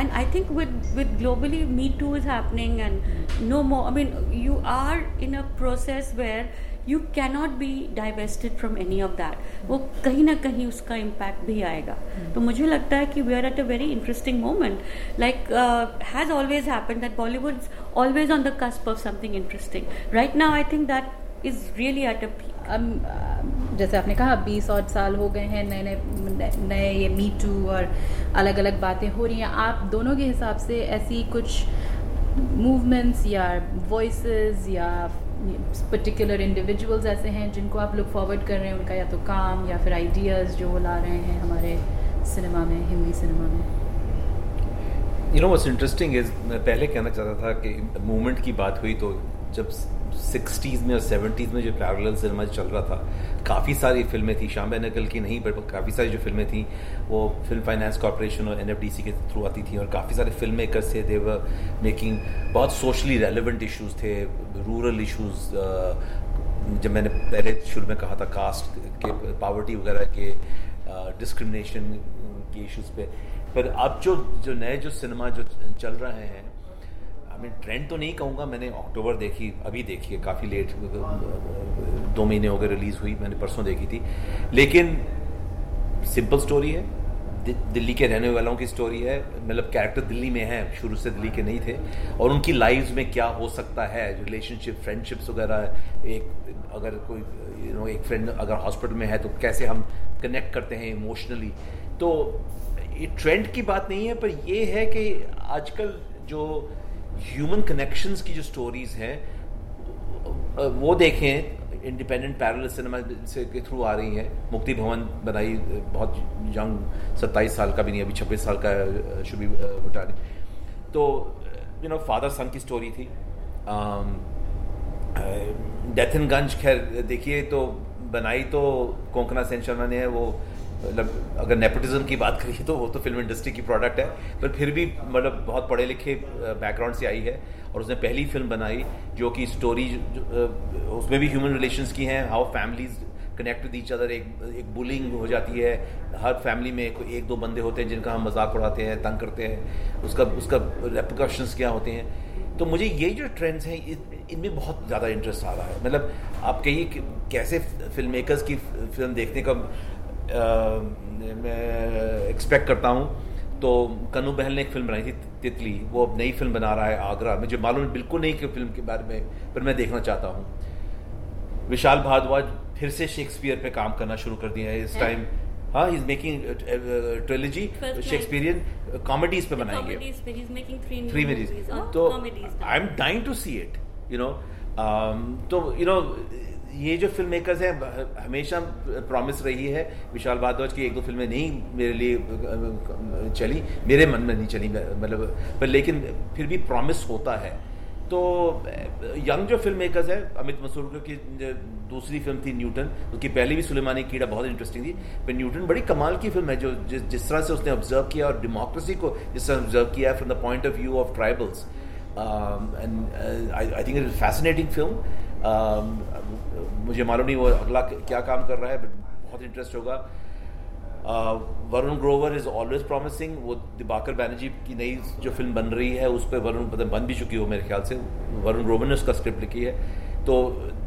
and I think with, with globally Me Too is happening and no more, I mean, you are in a process where you cannot be divested from any of that. वो कहीं ना कहीं उसका impact भी आएगा. तो मुझे लगता है कि we are at a very interesting moment. Like, uh, has always happened that Bollywood's always on the cusp of something interesting. Right now, I think that is really at a peak. अब जैसे आपने कहा बीस और साल हो गए हैं, नए नए नए ये मी टू और अलग अलग बातें हो रही हैं. आप दोनों के हिसाब से ऐसी कुछ मूवमेंट्स या वॉइसेस या पर्टिकुलर इंडिविजुअल्स ऐसे हैं जिनको आप लुक फॉरवर्ड कर रहे हैं, उनका या तो काम या फिर आइडियाज़ जो वो ला रहे हैं हमारे सिनेमा में, हिंदी सिनेमा में? You know what's interesting is, मैं पहले कहना चाहता था कि मूवमेंट की बात हुई तो जब सिक्सटीज़ में और सेवेंटीज़ में जो पैरेलल सिनेमा चल रहा था, काफ़ी सारी फिल्में थी, श्याम बेनेगल की नहीं बट काफ़ी सारी जो फिल्में थी वो फिल्म फाइनेंस कॉर्पोरेशन और एनएफडीसी के थ्रू आती थी और काफ़ी सारे फिल्म मेकर्स थे, देवर मेकिंग बहुत सोशली रेलिवेंट इशूज़ थे, रूरल इशूज़, जब मैंने पहले शुरू में कहा था कास्ट के, पावर्टी वगैरह के, डिस्क्रिमिनेशन के इशूज़ पे। पर अब जो जो नए जो सिनेमा जो चल रहे हैं, मैं ट्रेंड तो नहीं कहूँगा, मैंने अक्टूबर देखी, अभी देखी है, काफ़ी लेट, दो महीने हो गए रिलीज़ हुई, मैंने परसों देखी थी, लेकिन सिंपल स्टोरी है, दिल्ली के रहने वालों की स्टोरी है, मतलब कैरेक्टर दिल्ली में है, शुरू से दिल्ली के नहीं थे, और उनकी लाइव्स में क्या हो सकता है, रिलेशनशिप, फ्रेंडशिप्स वगैरह, एक अगर कोई यू नो एक फ्रेंड अगर हॉस्पिटल में है तो कैसे हम कनेक्ट करते हैं इमोशनली। तो ये ट्रेंड की बात नहीं है, पर यह है कि आजकल जो ह्यूमन कनेक्शंस की जो स्टोरीज हैं वो देखें, इंडिपेंडेंट पैरेलल सिनेमा से के थ्रू आ रही हैं। मुक्ति भवन बनाई, बहुत यंग, सत्ताईस साल का भी नहीं, अभी छब्बीस साल का शुभी भटानी, तो यू नो फादर सन की स्टोरी थी। डेथ इन गंज, खैर देखिए तो बनाई तो कोंकणा सेन शर्मा ने है, वो मतलब अगर नेपोटिज्म की बात करिए तो वो तो फिल्म इंडस्ट्री की प्रोडक्ट है, पर फिर भी मतलब बहुत पढ़े लिखे बैकग्राउंड से आई है और उसने पहली फिल्म बनाई जो कि स्टोरी उसमें भी ह्यूमन रिलेशंस की हैं, how families connect with each other, एक एक बुलिंग हो जाती है, हर फैमिली में एक दो बंदे होते हैं जिनका हम मजाक उड़ाते हैं, तंग करते हैं, उसका उसका रेपरकशंस क्या होते हैं। तो मुझे ये जो ट्रेंड्स हैं इनमें बहुत ज़्यादा इंटरेस्ट आ रहा है। मतलब आप कहिए कैसे फिल्म मेकर्स की फिल्म देखने का Uh, मैं एक्सपेक्ट करता हूँ। तो कन्नू बहल ने एक फिल्म बनाई थी तितली, वो अब नई फिल्म बना रहा है आगरा, मुझे मालूम बिल्कुल नहीं कि फिल्म के बारे में, पर मैं देखना चाहता हूँ। विशाल भारद्वाज फिर से शेक्सपियर पे काम करना शुरू कर दिया है इस टाइम, हाँ, he is making trilogy, Shakespearean comedies पे बनाएंगे, थ्री मूवीज, तो I am dying to see it you know. तो यू नो ये जो फिल्म मेकर्स हैं, हमेशा प्रॉमिस रही है, विशाल भारद्वाज की एक दो फिल्में नहीं मेरे लिए चली, मेरे मन में नहीं चली मतलब, पर लेकिन फिर भी प्रॉमिस होता है। तो यंग जो फिल्म मेकर्स हैं, अमित मसूरकर की दूसरी फिल्म थी न्यूटन, उसकी पहली भी सुलेमानी कीड़ा बहुत इंटरेस्टिंग थी, पर न्यूटन बड़ी कमाल की फिल्म है, जो जिस जिस तरह से उसने ऑब्जर्व किया और डेमोक्रेसी को जिस तरह ऑब्जर्व किया from the point of view of tribals, and I think it is fascinating film. मुझे मालूम नहीं वो अगला क्या काम कर रहा है, बट बहुत इंटरेस्ट होगा। Varun Grover is always promising, वो दिबाकर बैनर्जी की नई जो फिल्म बन रही है उस पर वरुण पता बन भी चुकी हो मेरे ख्याल से, वरुण ग्रोवर ने उसका स्क्रिप्ट लिखी है, तो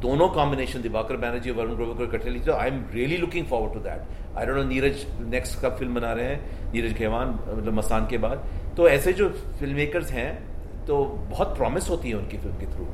दोनों कॉम्बिनेशन दिबाकर बैनर्जी और वरुण ग्रोवर को इकट्ठे लिखी, I am really looking forward to that. I don't know Neeraj next का फिल्म बना रहे हैं, नीरज खेवान, मतलब मसान के बाद, तो ऐसे जो फिल्म मेकर्स हैं तो बहुत प्रॉमिस होती है उनकी फिल्म के थ्रू।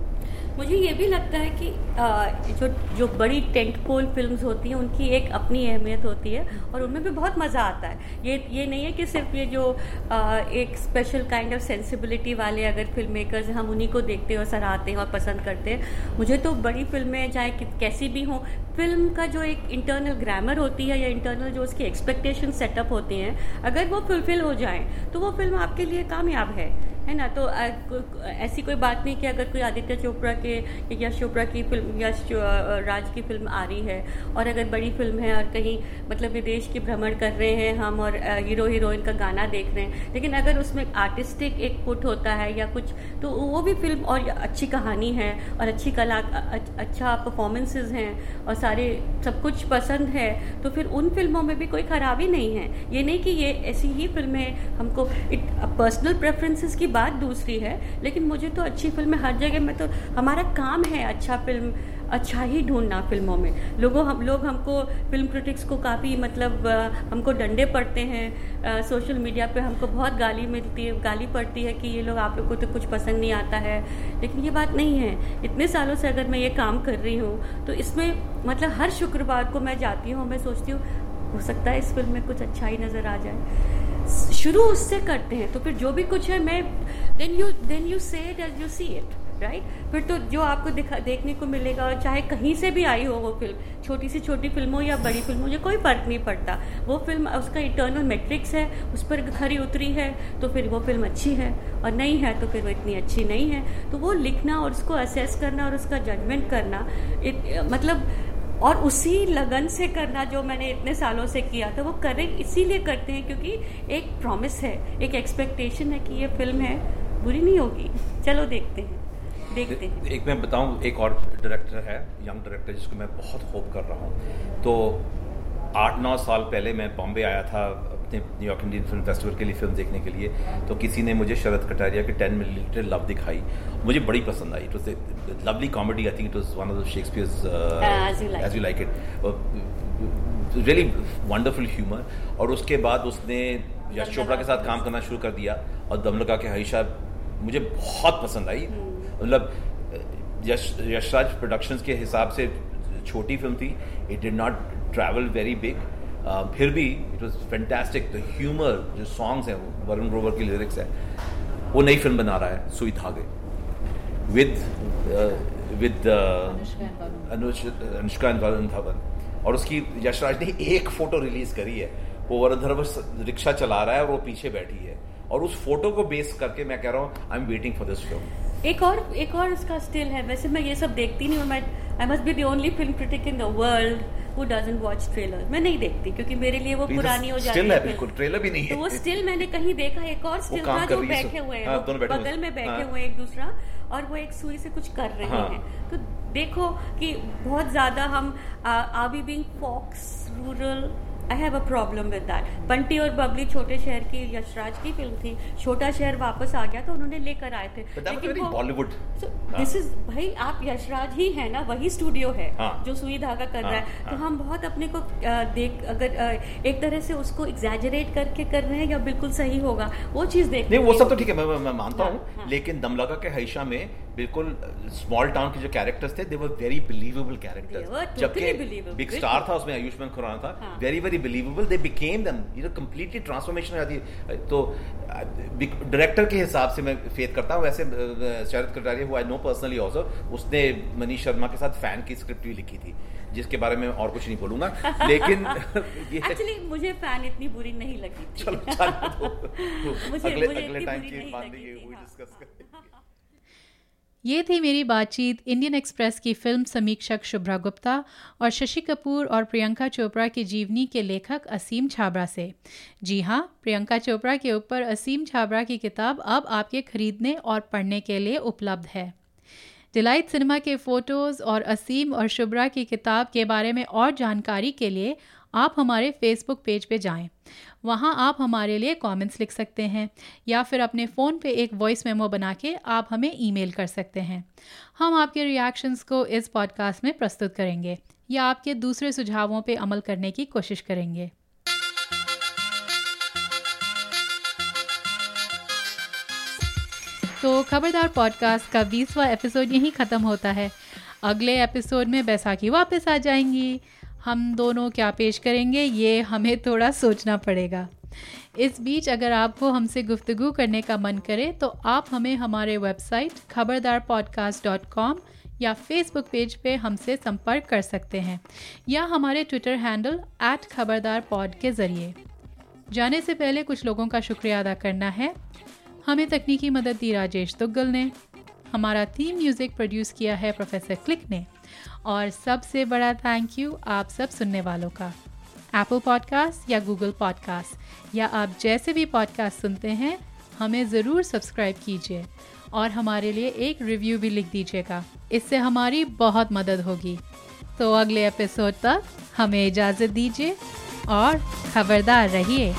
मुझे ये भी लगता है कि आ, जो जो बड़ी टेंटपोल फिल्म्स होती हैं उनकी एक अपनी अहमियत होती है और उनमें भी बहुत मज़ा आता है। ये ये नहीं है कि सिर्फ ये जो आ, एक स्पेशल काइंड ऑफ सेंसिबिलिटी वाले अगर फिल्म मेकर्स हम उन्हीं को देखते हैं और सराहते हैं और पसंद करते हैं। मुझे तो बड़ी फिल्में चाहे कैसी भी हों, फिल्म का जो एक इंटरनल ग्रामर होती है या इंटरनल जो उसकी एक्सपेक्टेशन सेटअप होती हैं, अगर वो फुलफ़िल हो जाए तो वो फिल्म आपके लिए कामयाब है, है ना। तो ऐसी कोई बात नहीं कि अगर कोई आदित्य चोपड़ा के या यश चोपड़ा की फिल्म, यश राज की फिल्म आ रही है और अगर बड़ी फिल्म है और कहीं मतलब विदेश की भ्रमण कर रहे हैं हम और हीरो हीरोइन का गाना देख रहे हैं, लेकिन अगर उसमें आर्टिस्टिक एक पुट होता है या कुछ, तो वो भी फिल्म और अच्छी कहानी है और अच्छी कला, अच्छा परफॉर्मेंसेस हैं और सारे सब कुछ पसंद है, तो फिर उन फिल्मों में भी कोई खराबी नहीं है। ये नहीं कि ये ऐसी ही फिल्में हमको, पर्सनल प्रेफरेंसेस की बात दूसरी है, लेकिन मुझे तो अच्छी फिल्में हर जगह में, तो हमारा काम है अच्छा फिल्म अच्छा ही ढूंढना फिल्मों में। लोगों हम लोग हमको फिल्म क्रिटिक्स को काफ़ी मतलब आ, हमको डंडे पड़ते हैं, आ, सोशल मीडिया पे हमको बहुत गाली मिलती है, गाली पड़ती है कि ये लोग आप लोग को तो कुछ पसंद नहीं आता है, लेकिन ये बात नहीं है। इतने सालों से अगर मैं ये काम कर रही हूँ तो इसमें मतलब हर शुक्रवार को मैं जाती हूँ, मैं सोचती हूँ हो सकता है इस फिल्म में कुछ अच्छा ही नज़र आ जाए, शुरू उससे करते हैं, तो फिर जो भी कुछ है मैं then you then you say it as you see it. Right right? फिर तो जो आपको दिखा देखने को मिलेगा, और चाहे कहीं से भी आई हो वो फिल्म, छोटी सी छोटी फिल्म हो या बड़ी फिल्म हो, मुझे कोई फ़र्क नहीं पड़ता, वो फिल्म उसका इंटरनल मैट्रिक्स है, उस पर खरी उतरी है तो फिर वो फिल्म अच्छी है, और नहीं है तो फिर वो इतनी अच्छी नहीं है। तो वो लिखना और उसको असेस करना और उसका जजमेंट करना इत, मतलब और उसी लगन से करना जो मैंने इतने सालों से किया था, वो करें इसीलिए करते हैं क्योंकि एक प्रॉमिस है, एक एक्सपेक्टेशन है कि ये फिल्म है, बुरी नहीं होगी, चलो देखते हैं देखते हैं। एक मैं बताऊं, एक और डायरेक्टर है, यंग डायरेक्टर, जिसको मैं बहुत होप कर रहा हूं। तो आठ नौ साल पहले मैं बॉम्बे आया था अपने न्यूयॉर्क इंडियन फिल्म फेस्टिवल के लिए फिल्म देखने के लिए, तो किसी ने मुझे शरद कटारिया की टेन मिलीमीटर लव दिखाई, मुझे बड़ी पसंद आई। It was a lovely comedy, I think it was one of the Shakespeare's as you like it, really wonderful humour. और उसके बाद उसने यश चोपड़ा के साथ काम करना शुरू कर दिया, और दमलका के हईशा मुझे बहुत पसंद आई। मतलब यश यशराज प्रोडक्शंस के हिसाब से छोटी फिल्म थी, it did not travel very big, फिर भी it was fantastic. The humour, जो सॉन्ग्स हैं, वरुण ग्रोवर की लिरिक्स हैं, वो नई फिल्म बना रहा है Sui Dhaaga with with Anushka and Varun Dhawan, और उसकी यशराज ने एक फ़ोटो रिलीज़ करी है, वो वरुण धवन रिक्शा चला रहा है और वो पीछे बैठी है, और उस फोटो को बेस करके मैं कह रहा हूँ I am waiting for this film. एक और एक और उसका स्टिल है। वैसे मैं ये सब देखती नहीं हूँ, मैं I must be the only film critic in the world who doesn't watch trailer. मैं नहीं देखती क्योंकि मेरे लिए वो पुरानी हो जाती है, बिल्कुल ट्रेलर भी नहीं है। तो वो स्टिल मैंने कहीं देखा, एक और स्टिल था, जो बैठे हुए हैं बगल में बैठे हुए एक दूसरा, और वो एक सुई से कुछ कर रहे हैं। तो देखो कि बहुत ज़्यादा हम are we being fox rural, I have a problem with that. Bunty और बबली छोटे शहर की यशराज की फिल्म थी, छोटा शहर वापस आ गया तो उन्होंने लेकर आए थे, लेकिन बॉलीवुड दिस इज, भाई आप यशराज ही है ना, वही स्टूडियो है जो सुई धागा कर रहा है। तो हम बहुत अपने को देख, अगर एक तरह से उसको एग्जैजरेट करके कर रहे हैं या बिल्कुल सही होगा वो चीज़ देखते हैं, वो सब तो ठीक है, मैं मैं मानता हूँ। लेकिन दमलका के हईशा में बिल्कुल स्मॉल टाउन के जो कैरेक्टर्स थे, they were very believable characters, जबकि बिग स्टार था उसमें आयुष्मान खुराना था, very very believable, they became them, you know, completely transformation हो जाती है। तो डायरेक्टर के हिसाब से मैं फेथ करता हूँ। वैसे Sharad Kataria, who I know personally also, उसने मनीष शर्मा के साथ फैन की स्क्रिप्ट भी लिखी थी, जिसके बारे में और कुछ नहीं बोलूंगा, लेकिन एक्चुअली मुझे फैन इतनी बुरी नहीं लगी थी। चलो चलो अगले टाइम की बात डिस्कस करेंगे। ये थी मेरी बातचीत इंडियन एक्सप्रेस की फिल्म समीक्षक शुभ्रा गुप्ता और शशि कपूर और प्रियंका चोपड़ा की जीवनी के लेखक असीम छाबड़ा से। जी हाँ, प्रियंका चोपड़ा के ऊपर असीम छाबड़ा की किताब अब आपके खरीदने और पढ़ने के लिए उपलब्ध है। डिलाइट सिनेमा के फ़ोटोज़ और असीम और शुभ्रा की किताब के बारे में और जानकारी के लिए आप हमारे फेसबुक पेज पे जाएं। वहाँ आप हमारे लिए कमेंट्स लिख सकते हैं या फिर अपने फ़ोन पे एक वॉइस मेमो बना के आप हमें ईमेल कर सकते हैं। हम आपके रिएक्शंस को इस पॉडकास्ट में प्रस्तुत करेंगे या आपके दूसरे सुझावों पे अमल करने की कोशिश करेंगे। तो खबरदार पॉडकास्ट का बीसवां एपिसोड यहीं ख़त्म होता है। अगले एपिसोड में बैसाखी वापस आ जाएंगी। हम दोनों क्या पेश करेंगे ये हमें थोड़ा सोचना पड़ेगा। इस बीच अगर आपको हमसे गुफ्तगू करने का मन करे तो आप हमें हमारे वेबसाइट खबरदार पॉडकास्ट डॉट कॉम या फेसबुक पेज पे हमसे संपर्क कर सकते हैं या हमारे ट्विटर हैंडल एट खबरदारपॉड के ज़रिए। जाने से पहले कुछ लोगों का शुक्रिया अदा करना है। हमें तकनीकी मदद दी राजेश दुग्गल ने, हमारा थीम म्यूज़िक प्रोड्यूस किया है प्रोफेसर क्लिक ने, और सबसे बड़ा थैंक यू आप सब सुनने वालों का। एप्पल पॉडकास्ट या गूगल पॉडकास्ट या आप जैसे भी पॉडकास्ट सुनते हैं, हमें ज़रूर सब्सक्राइब कीजिए और हमारे लिए एक रिव्यू भी लिख दीजिएगा, इससे हमारी बहुत मदद होगी। तो अगले एपिसोड तक हमें इजाज़त दीजिए और खबरदार रहिए।